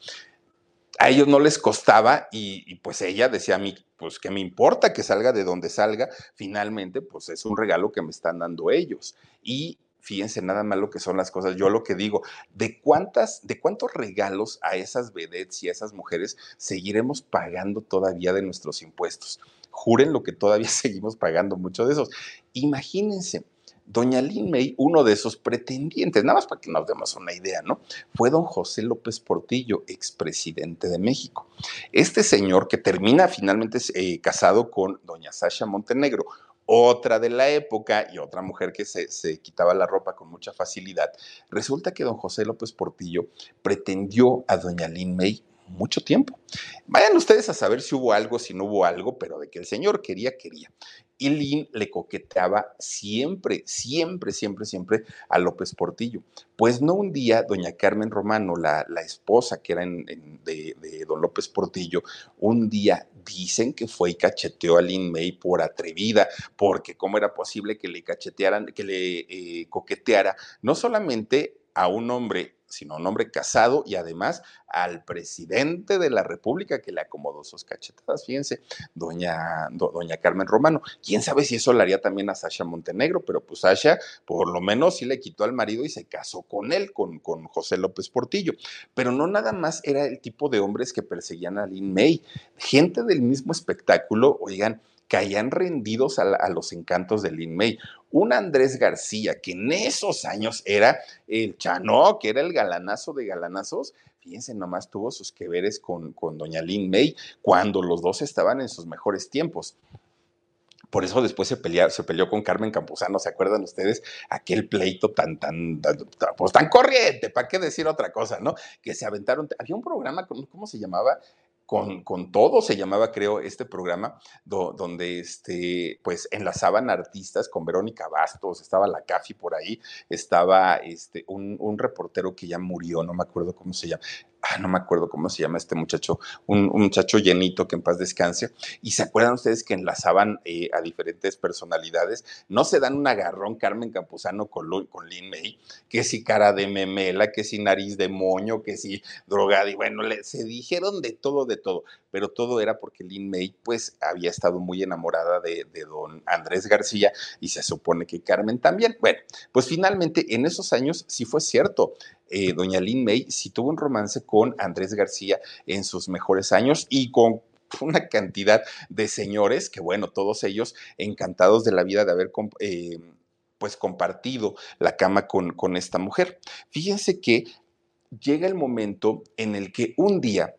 A ellos no les costaba y, y pues ella decía a mí, pues que me importa que salga de donde salga, finalmente pues es un regalo que me están dando ellos. Y fíjense nada más lo que son las cosas, yo lo que digo, ¿de cuántas, de cuántos regalos a esas vedettes y a esas mujeres seguiremos pagando todavía de nuestros impuestos? Juren lo que todavía seguimos pagando muchos de esos. Imagínense. Doña Lyn May, uno de esos pretendientes, nada más para que nos demos una idea, ¿no? Fue don José López Portillo, expresidente de México. Este señor que termina finalmente eh, casado con doña Sasha Montenegro, otra de la época y otra mujer que se, se quitaba la ropa con mucha facilidad. Resulta que don José López Portillo pretendió a doña Lyn May mucho tiempo. Vayan ustedes a saber si hubo algo, si no hubo algo, pero de que el señor quería, quería. Y Lyn le coqueteaba siempre, siempre, siempre, siempre a López Portillo. Pues no un día, doña Carmen Romano, la, la esposa que era en, en, de, de don López Portillo, un día dicen que fue y cacheteó a Lyn May por atrevida, porque cómo era posible que le cachetearan, que le eh, coqueteara, no solamente a un hombre, sino un hombre casado y además al presidente de la República que le acomodó sus cachetadas. Fíjense, doña, do, doña Carmen Romano. Quién sabe si eso le haría también a Sasha Montenegro, pero pues Sasha por lo menos sí le quitó al marido y se casó con él, con, con José López Portillo. Pero no nada más era el tipo de hombres que perseguían a Lyn May. Gente del mismo espectáculo, oigan, caían rendidos a, la, a los encantos de Lyn May. Un Andrés García, que en esos años era el chanó, que era el galanazo de galanazos, fíjense, nomás tuvo sus que veres con, con doña Lyn May cuando los dos estaban en sus mejores tiempos. Por eso después se, pelea, se peleó con Carmen Campuzano, ¿se acuerdan ustedes? Aquel pleito tan, tan, tan, tan, pues tan corriente, ¿para qué decir otra cosa, no? Que se aventaron, había un programa, ¿cómo se llamaba? Con, con todo se llamaba, creo, este programa, do, donde este, pues, enlazaban artistas con Verónica Bastos, estaba la Cafi por ahí, estaba este, un, un reportero que ya murió, no me acuerdo cómo se llama, ah, no me acuerdo cómo se llama este muchacho, un, un muchacho llenito que en paz descanse, y se acuerdan ustedes que enlazaban eh, a diferentes personalidades, no se dan un agarrón Carmen Campuzano con, con Lyn May, que si cara de memela, que si nariz de moño, que si drogada, y bueno, le, se dijeron de todo, de todo, pero todo era porque Lyn May pues había estado muy enamorada de, de don Andrés García y se supone que Carmen también. Bueno, pues finalmente en esos años sí fue cierto, eh, doña Lyn May sí tuvo un romance con Andrés García en sus mejores años y con una cantidad de señores que bueno, todos ellos encantados de la vida de haber eh, pues compartido la cama con, con esta mujer. Fíjense que llega el momento en el que un día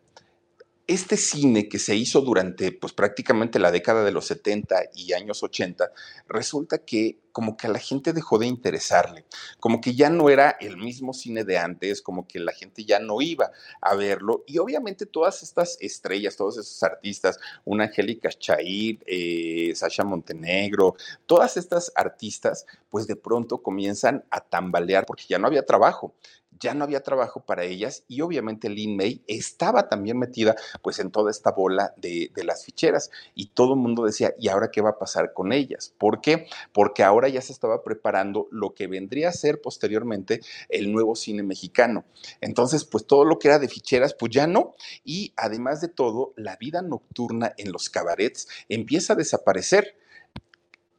este cine que se hizo durante pues, prácticamente la década de los setenta y años ochenta, resulta que como que a la gente dejó de interesarle, como que ya no era el mismo cine de antes, como que la gente ya no iba a verlo, y obviamente todas estas estrellas, todos esos artistas, una Angélica Chair, eh, Sasha Montenegro, todas estas artistas, pues de pronto comienzan a tambalear porque ya no había trabajo. Ya no había trabajo para ellas y obviamente Lyn May estaba también metida pues en toda esta bola de, de las ficheras y todo el mundo decía, ¿y ahora qué va a pasar con ellas? ¿Por qué? Porque ahora ya se estaba preparando lo que vendría a ser posteriormente el nuevo cine mexicano. Entonces pues todo lo que era de ficheras pues ya no, y además de todo la vida nocturna en los cabarets empieza a desaparecer.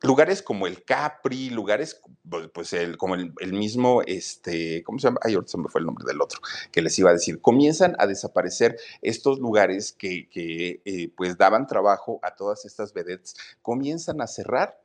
Lugares como el Capri, lugares pues el, como el, el mismo, este, ¿cómo se llama? Ay, ahorita se me fue el nombre del otro que les iba a decir. Comienzan a desaparecer estos lugares que, que eh, pues daban trabajo a todas estas vedettes, comienzan a cerrar.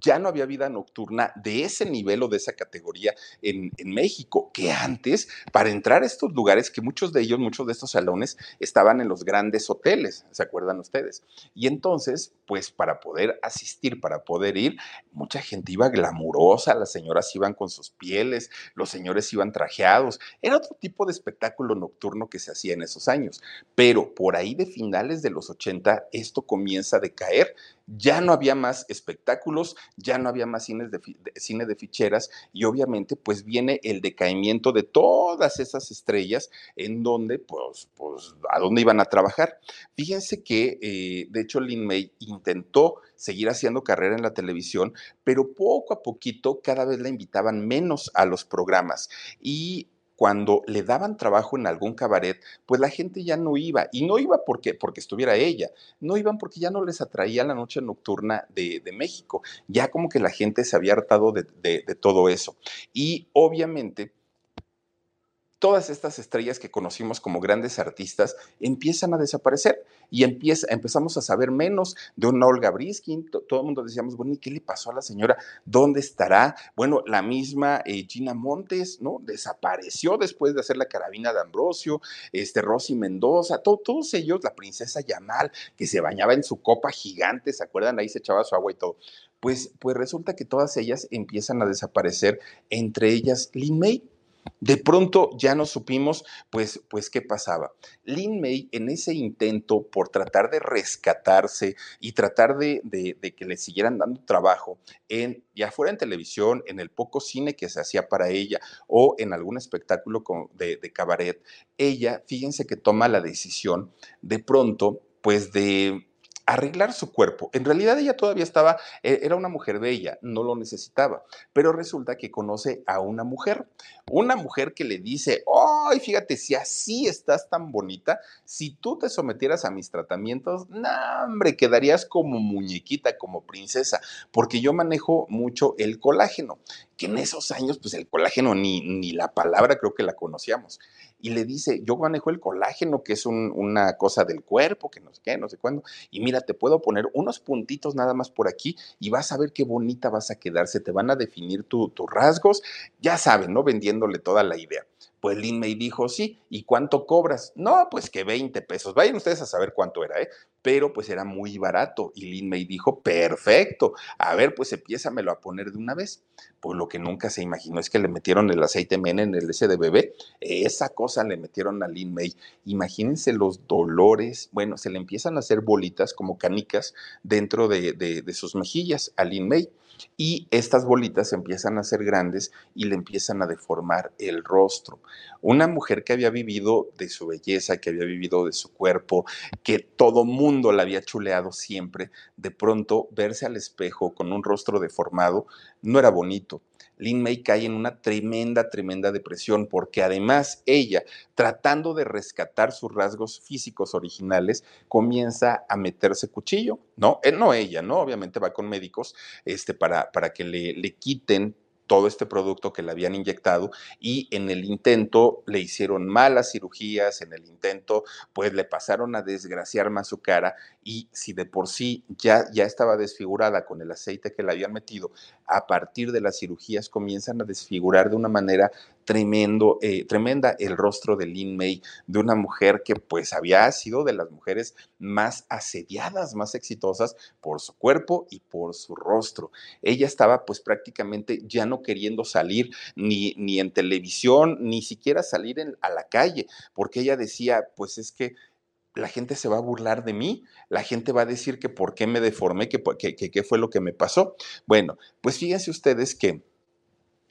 Ya no había vida nocturna de ese nivel o de esa categoría en, en México, que antes, para entrar a estos lugares, que muchos de ellos, muchos de estos salones, estaban en los grandes hoteles, ¿se acuerdan ustedes? Y entonces, pues para poder asistir, para poder ir, mucha gente iba glamurosa, las señoras iban con sus pieles, los señores iban trajeados, era otro tipo de espectáculo nocturno que se hacía en esos años, pero por ahí de finales de los ochenta, esto comienza a decaer. Ya no había más espectáculos, ya no había más cines de, de, cine de ficheras y obviamente pues viene el decaimiento de todas esas estrellas en donde pues, pues a dónde iban a trabajar. Fíjense que eh, de hecho Lyn May intentó seguir haciendo carrera en la televisión, pero poco a poquito cada vez la invitaban menos a los programas y cuando le daban trabajo en algún cabaret, pues la gente ya no iba, y no iba porque, porque estuviera ella, no iban porque ya no les atraía la noche nocturna de, de México, ya como que la gente se había hartado de, de, de todo eso, y obviamente todas estas estrellas que conocimos como grandes artistas empiezan a desaparecer y empieza, empezamos a saber menos de una Olga Breeskin. Todo el mundo decíamos, bueno, ¿y qué le pasó a la señora? ¿Dónde estará? Bueno, la misma eh, Gina Montes, ¿no? Desapareció después de hacer La Carabina de Ambrosio, este, Rosy Mendoza, todo, todos ellos, la princesa Yamal, que se bañaba en su copa gigante, ¿se acuerdan? Ahí se echaba su agua y todo. Pues, pues resulta que todas ellas empiezan a desaparecer, entre ellas Lyn May. De pronto ya no supimos, pues, pues, qué pasaba. Lyn May, en ese intento por tratar de rescatarse y tratar de, de, de que le siguieran dando trabajo, en, ya fuera en televisión, en el poco cine que se hacía para ella o en algún espectáculo con, de, de cabaret, ella, fíjense que toma la decisión de pronto, pues, de arreglar su cuerpo. En realidad ella todavía estaba, era una mujer bella, no lo necesitaba, pero resulta que conoce a una mujer, una mujer que le dice, ¡ay, fíjate, si así estás tan bonita, si tú te sometieras a mis tratamientos, no, hombre, quedarías como muñequita, como princesa, porque yo manejo mucho el colágeno, que en esos años, pues el colágeno ni, ni la palabra creo que la conocíamos. Y le dice, yo manejo el colágeno, que es un, una cosa del cuerpo, que no sé qué, no sé cuándo, y mira, te puedo poner unos puntitos nada más por aquí y vas a ver qué bonita vas a quedar, se te van a definir tu, tus rasgos, ya saben, ¿no? Vendiéndole toda la idea. Pues Lyn May dijo, sí, ¿y cuánto cobras? No, pues que veinte pesos, vayan ustedes a saber cuánto era, ¿eh? Pero pues era muy barato, y Lyn May dijo, perfecto, a ver, pues empiézamelo a poner de una vez. Pues lo que nunca se imaginó es que le metieron el aceite mena en el ese de bebé, esa cosa le metieron a Lyn May, imagínense los dolores, bueno, se le empiezan a hacer bolitas como canicas dentro de, de, de sus mejillas a Lyn May, y estas bolitas empiezan a ser grandes y le empiezan a deformar el rostro. Una mujer que había vivido de su belleza, que había vivido de su cuerpo, que todo mundo la había chuleado siempre, de pronto verse al espejo con un rostro deformado no era bonito. Lyn May cae en una tremenda, tremenda depresión, porque además ella, tratando de rescatar sus rasgos físicos originales, comienza a meterse cuchillo, ¿no? No ella, ¿no? Obviamente va con médicos este, para, para que le, le quiten todo este producto que le habían inyectado, y en el intento le hicieron malas cirugías, en el intento pues le pasaron a desgraciar más su cara, y si de por sí ya, ya estaba desfigurada con el aceite que le habían metido, a partir de las cirugías comienzan a desfigurar de una manera tremendo, eh, tremenda el rostro de Lyn May, de una mujer que pues había sido de las mujeres más asediadas, más exitosas por su cuerpo y por su rostro. Ella estaba pues prácticamente ya no queriendo salir ni, ni en televisión, ni siquiera salir en, a la calle, porque ella decía, pues es que la gente se va a burlar de mí, la gente va a decir que por qué me deformé, que qué que, que fue lo que me pasó. Bueno, pues fíjense ustedes que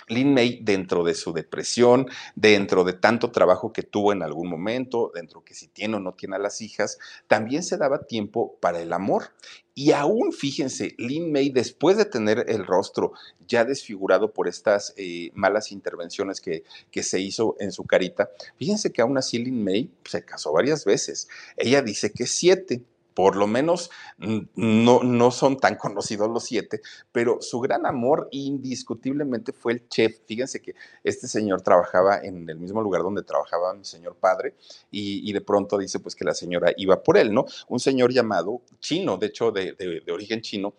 Lyn May, dentro de su depresión, dentro de tanto trabajo que tuvo en algún momento, dentro que si tiene o no tiene a las hijas, también se daba tiempo para el amor. Y aún, fíjense, Lyn May, después de tener el rostro ya desfigurado por estas eh, malas intervenciones que, que se hizo en su carita, fíjense que aún así Lyn May se casó varias veces. Ella dice que siete. Por lo menos no, no son tan conocidos los siete, pero su gran amor indiscutiblemente fue el chef. Fíjense que este señor trabajaba en el mismo lugar donde trabajaba mi señor padre, y, y de pronto dice pues que la señora iba por él, ¿no? Un señor llamado chino, de hecho de, de, de origen chino,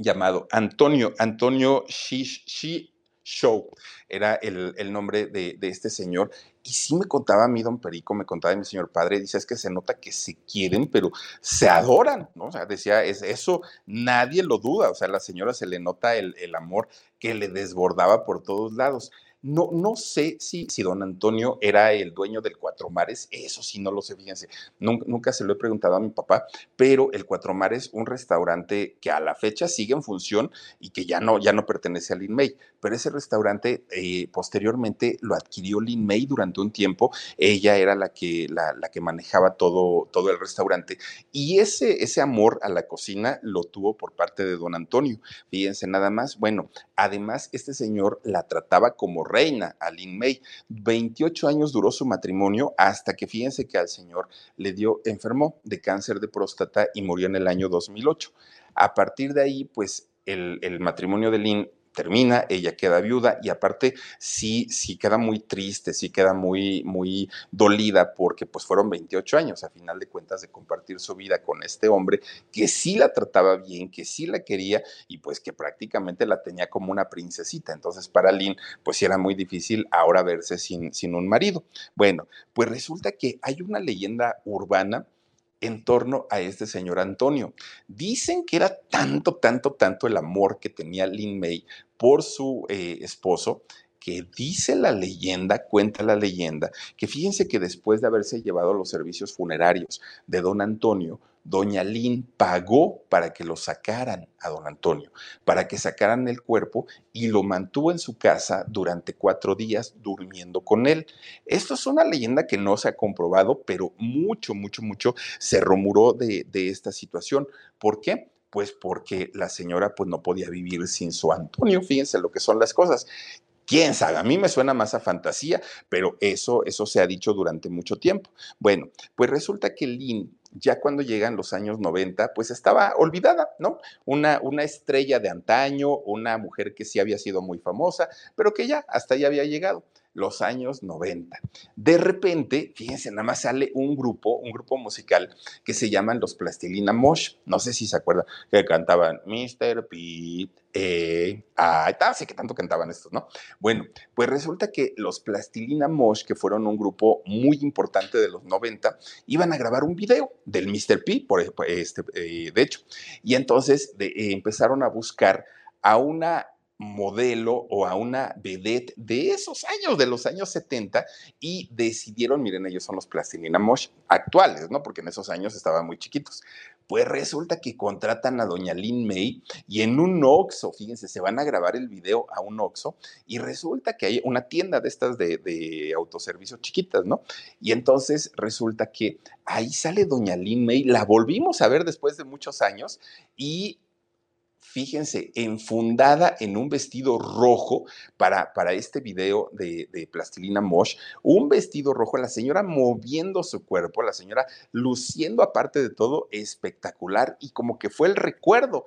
llamado Antonio, Antonio Xi Xi Show, era el, el nombre de, de este señor. Y sí me contaba a mí don Perico, me contaba a mi señor padre, dice, es que se nota que se quieren, pero se adoran, ¿no? O sea, decía, es, eso nadie lo duda, o sea, a la señora se le nota el, el amor que le desbordaba por todos lados. No, no sé si, si don Antonio era el dueño del Cuatro Mares, eso sí no lo sé, fíjense, nunca, nunca se lo he preguntado a mi papá, pero el Cuatro Mares, un restaurante que a la fecha sigue en función y que ya no, ya no pertenece a Lyn May, pero ese restaurante eh, posteriormente lo adquirió Lyn May durante un tiempo, ella era la que, la, la que manejaba todo, todo el restaurante, y ese, ese amor a la cocina lo tuvo por parte de don Antonio, fíjense nada más. Bueno, además este señor la trataba como reina a Lyn May. veintiocho años duró su matrimonio, hasta que fíjense que al señor le dio, enfermó de cáncer de próstata y murió en el año dos mil ocho. A partir de ahí, pues el, el matrimonio de Lyn termina, ella queda viuda, y aparte sí, sí queda muy triste, sí queda muy, muy dolida, porque pues fueron veintiocho años, a final de cuentas, de compartir su vida con este hombre que sí la trataba bien, que sí la quería y pues que prácticamente la tenía como una princesita. Entonces para Lyn pues sí era muy difícil ahora verse sin, sin un marido. Bueno, pues resulta que hay una leyenda urbana en torno a este señor Antonio. Dicen que era tanto, tanto, tanto el amor que tenía Lyn May por su eh, esposo, que dice la leyenda, cuenta la leyenda, que fíjense que después de haberse llevado los servicios funerarios de don Antonio, doña Lyn pagó para que lo sacaran a don Antonio, para que sacaran el cuerpo, y lo mantuvo en su casa durante cuatro días durmiendo con él. Esto es una leyenda que no se ha comprobado, pero mucho, mucho, mucho se rumoró de, de esta situación. ¿Por qué? Pues porque la señora pues, no podía vivir sin su Antonio. Fíjense lo que son las cosas. ¿Quién sabe? A mí me suena más a fantasía, pero eso, eso se ha dicho durante mucho tiempo. Bueno, pues resulta que Lyn, ya cuando llegan los años noventa, pues estaba olvidada, ¿no? Una, una estrella de antaño, una mujer que sí había sido muy famosa, pero que ya hasta ya había llegado. los años noventa. De repente, fíjense, nada más sale un grupo, un grupo musical que se llaman los Plastilina Mosh. No sé si se acuerdan que cantaban mister P, eh, ah, sí que tanto cantaban estos, ¿no? Bueno, pues resulta que los Plastilina Mosh, que fueron un grupo muy importante de los noventa, iban a grabar un video del mister P, por, este, eh, de hecho. Y entonces de, eh, empezaron a buscar a una modelo o a una vedette de esos años, de los años setenta, y decidieron, miren, ellos son los Plastilina Mosh actuales, ¿no? Porque en esos años estaban muy chiquitos. Pues resulta que contratan a doña Lyn May y en un OXXO, fíjense, se van a grabar el video a un OXXO y resulta que hay una tienda de estas de, de autoservicio chiquitas, ¿no? Y entonces resulta que ahí sale doña Lyn May, la volvimos a ver después de muchos años y fíjense, enfundada en un vestido rojo para, para este video de, de Plastilina Mosh, un vestido rojo, la señora moviendo su cuerpo, la señora luciendo aparte de todo espectacular y como que fue el recuerdo.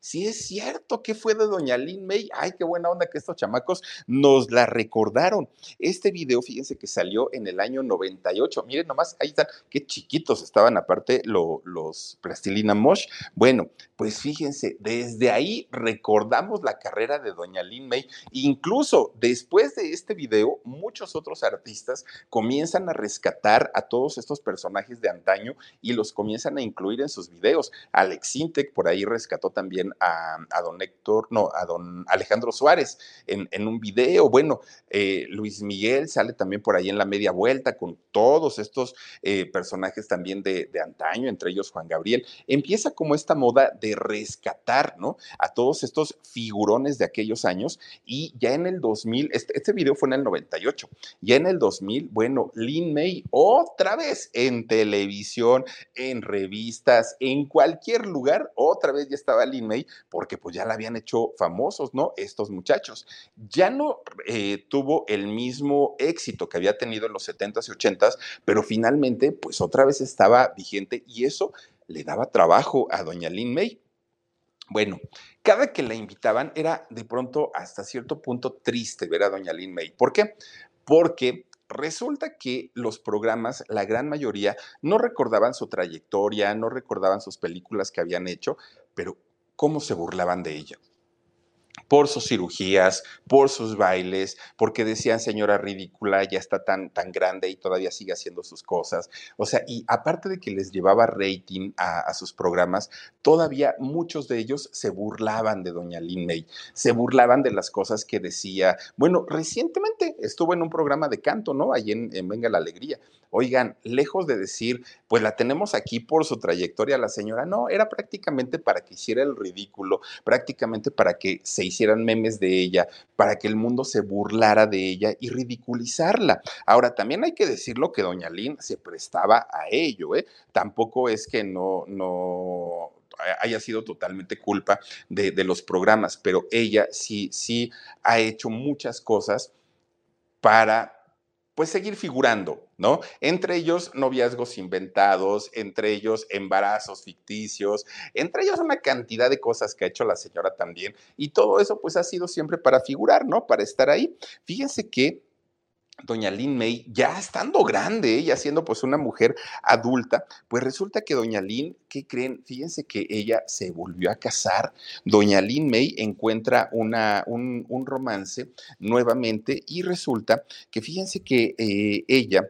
Sí es cierto, ¿qué fue de doña Lyn May? Ay, qué buena onda que estos chamacos nos la recordaron. Este video, fíjense que salió en el año noventa y ocho. Miren nomás, ahí están, qué chiquitos estaban aparte lo, los Plastilina Mosh. Bueno, pues fíjense, desde De ahí recordamos la carrera de doña Lyn May. Incluso después de este video, muchos otros artistas comienzan a rescatar a todos estos personajes de antaño y los comienzan a incluir en sus videos. Alex Sintek por ahí rescató también a, a don Héctor, no, a don Alejandro Suárez en, en un video. Bueno, eh, Luis Miguel sale también por ahí en la media vuelta con todos estos eh, personajes también de, de antaño, entre ellos Juan Gabriel. Empieza como esta moda de rescatar, ¿no?, a todos estos figurones de aquellos años y ya en el dos mil, este, este video fue en el noventa y ocho, ya en el dos mil, bueno, Lyn May otra vez en televisión, en revistas, en cualquier lugar, otra vez ya estaba Lyn May porque pues ya la habían hecho famosos, ¿no?, estos muchachos. Ya no eh, tuvo el mismo éxito que había tenido en los setentas y ochentas, pero finalmente pues otra vez estaba vigente y eso le daba trabajo a doña Lyn May. Bueno, cada que la invitaban era de pronto hasta cierto punto triste ver a doña Lyn May. ¿Por qué? Porque resulta que los programas, la gran mayoría, no recordaban su trayectoria, no recordaban sus películas que habían hecho, pero cómo se burlaban de ella. Por sus cirugías, por sus bailes, porque decían, señora ridícula, ya está tan, tan grande y todavía sigue haciendo sus cosas. O sea, y aparte de que les llevaba rating a, a sus programas, todavía muchos de ellos se burlaban de doña Lyn May, se burlaban de las cosas que decía. Bueno, recientemente estuvo en un programa de canto, ¿no?, ahí en, en Venga la Alegría. Oigan, lejos de decir, pues la tenemos aquí por su trayectoria, la señora, no, era prácticamente para que hiciera el ridículo, prácticamente para que se hicieran memes de ella, para que el mundo se burlara de ella y ridiculizarla. Ahora, también hay que decirlo que doña Lyn se prestaba a ello, ¿eh? Tampoco es que no... no haya sido totalmente culpa de, de los programas, pero ella sí, sí ha hecho muchas cosas para pues seguir figurando, ¿no? Entre ellos noviazgos inventados, entre ellos embarazos ficticios, entre ellos una cantidad de cosas que ha hecho la señora también, y todo eso pues ha sido siempre para figurar, ¿no?, para estar ahí. Fíjense que doña Lyn May, ya estando grande, ya siendo pues una mujer adulta, pues resulta que doña Lyn, ¿qué creen? Fíjense que ella se volvió a casar. Doña Lyn May encuentra una, un, un romance nuevamente y resulta que fíjense que eh, ella...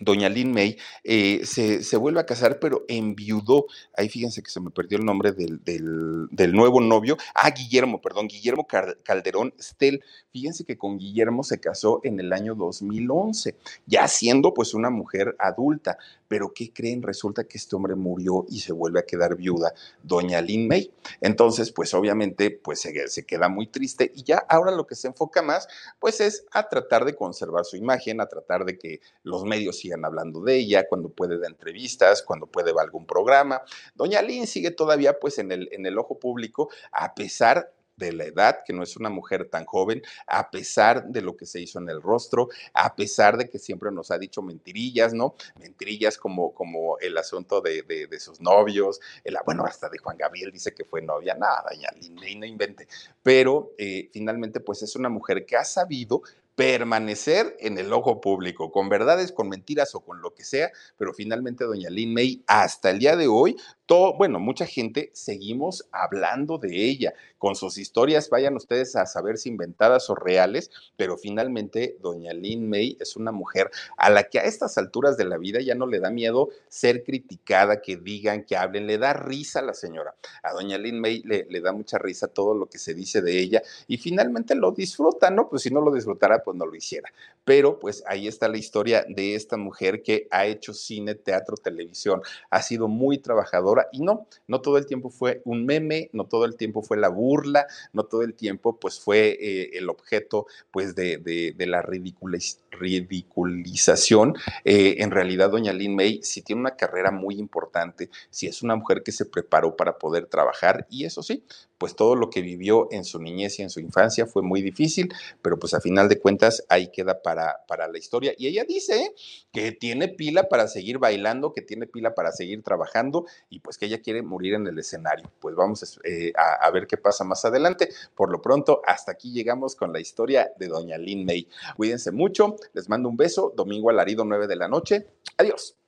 doña Lyn May eh, se, se vuelve a casar, pero enviudó. Ahí fíjense que se me perdió el nombre del, del, del nuevo novio. Ah, Guillermo, perdón, Guillermo Calderón Estel. Fíjense que con Guillermo se casó en el año dos mil once, ya siendo pues una mujer adulta. Pero ¿qué creen? Resulta que este hombre murió y se vuelve a quedar viuda doña Lyn May. Entonces, pues obviamente pues se, se queda muy triste y ya ahora lo que se enfoca más pues es a tratar de conservar su imagen, a tratar de que los medios sigan hablando de ella, cuando puede dar entrevistas, cuando puede ver algún programa. Doña Lyn sigue todavía pues en el, en el ojo público, a pesar de la edad, que no es una mujer tan joven, a pesar de lo que se hizo en el rostro, a pesar de que siempre nos ha dicho mentirillas, ¿no? Mentirillas como, como el asunto de, de, de sus novios, el, bueno, hasta de Juan Gabriel dice que fue novia, nada, doña Lyn May no invente, pero eh, finalmente pues es una mujer que ha sabido permanecer en el ojo público, con verdades, con mentiras o con lo que sea, pero finalmente doña Lyn May, hasta el día de hoy, todo, bueno, mucha gente seguimos hablando de ella, con sus historias, vayan ustedes a saber si inventadas o reales, pero finalmente doña Lyn May es una mujer a la que a estas alturas de la vida ya no le da miedo ser criticada, que digan, que hablen, le da risa a la señora, a doña Lyn May le, le da mucha risa todo lo que se dice de ella y finalmente lo disfruta, ¿no? Pues si no lo disfrutara, pues no lo hiciera. Pero pues ahí está la historia de esta mujer que ha hecho cine, teatro, televisión, ha sido muy trabajadora y no, no todo el tiempo fue un meme, no todo el tiempo fue la burla, no todo el tiempo pues fue eh, el objeto pues de, de, de la ridiculiz- ridiculización. Eh, en realidad doña Lyn May sí tiene una carrera muy importante, sí es una mujer que se preparó para poder trabajar y eso sí, pues todo lo que vivió en su niñez y en su infancia fue muy difícil, pero pues a final de cuentas ahí queda para, para la historia. Y ella dice que tiene pila para seguir bailando, que tiene pila para seguir trabajando y pues que ella quiere morir en el escenario. Pues vamos eh, a, a ver qué pasa más adelante. Por lo pronto, hasta aquí llegamos con la historia de doña Lyn May. Cuídense mucho, les mando un beso, domingo alarido nueve de la noche. Adiós.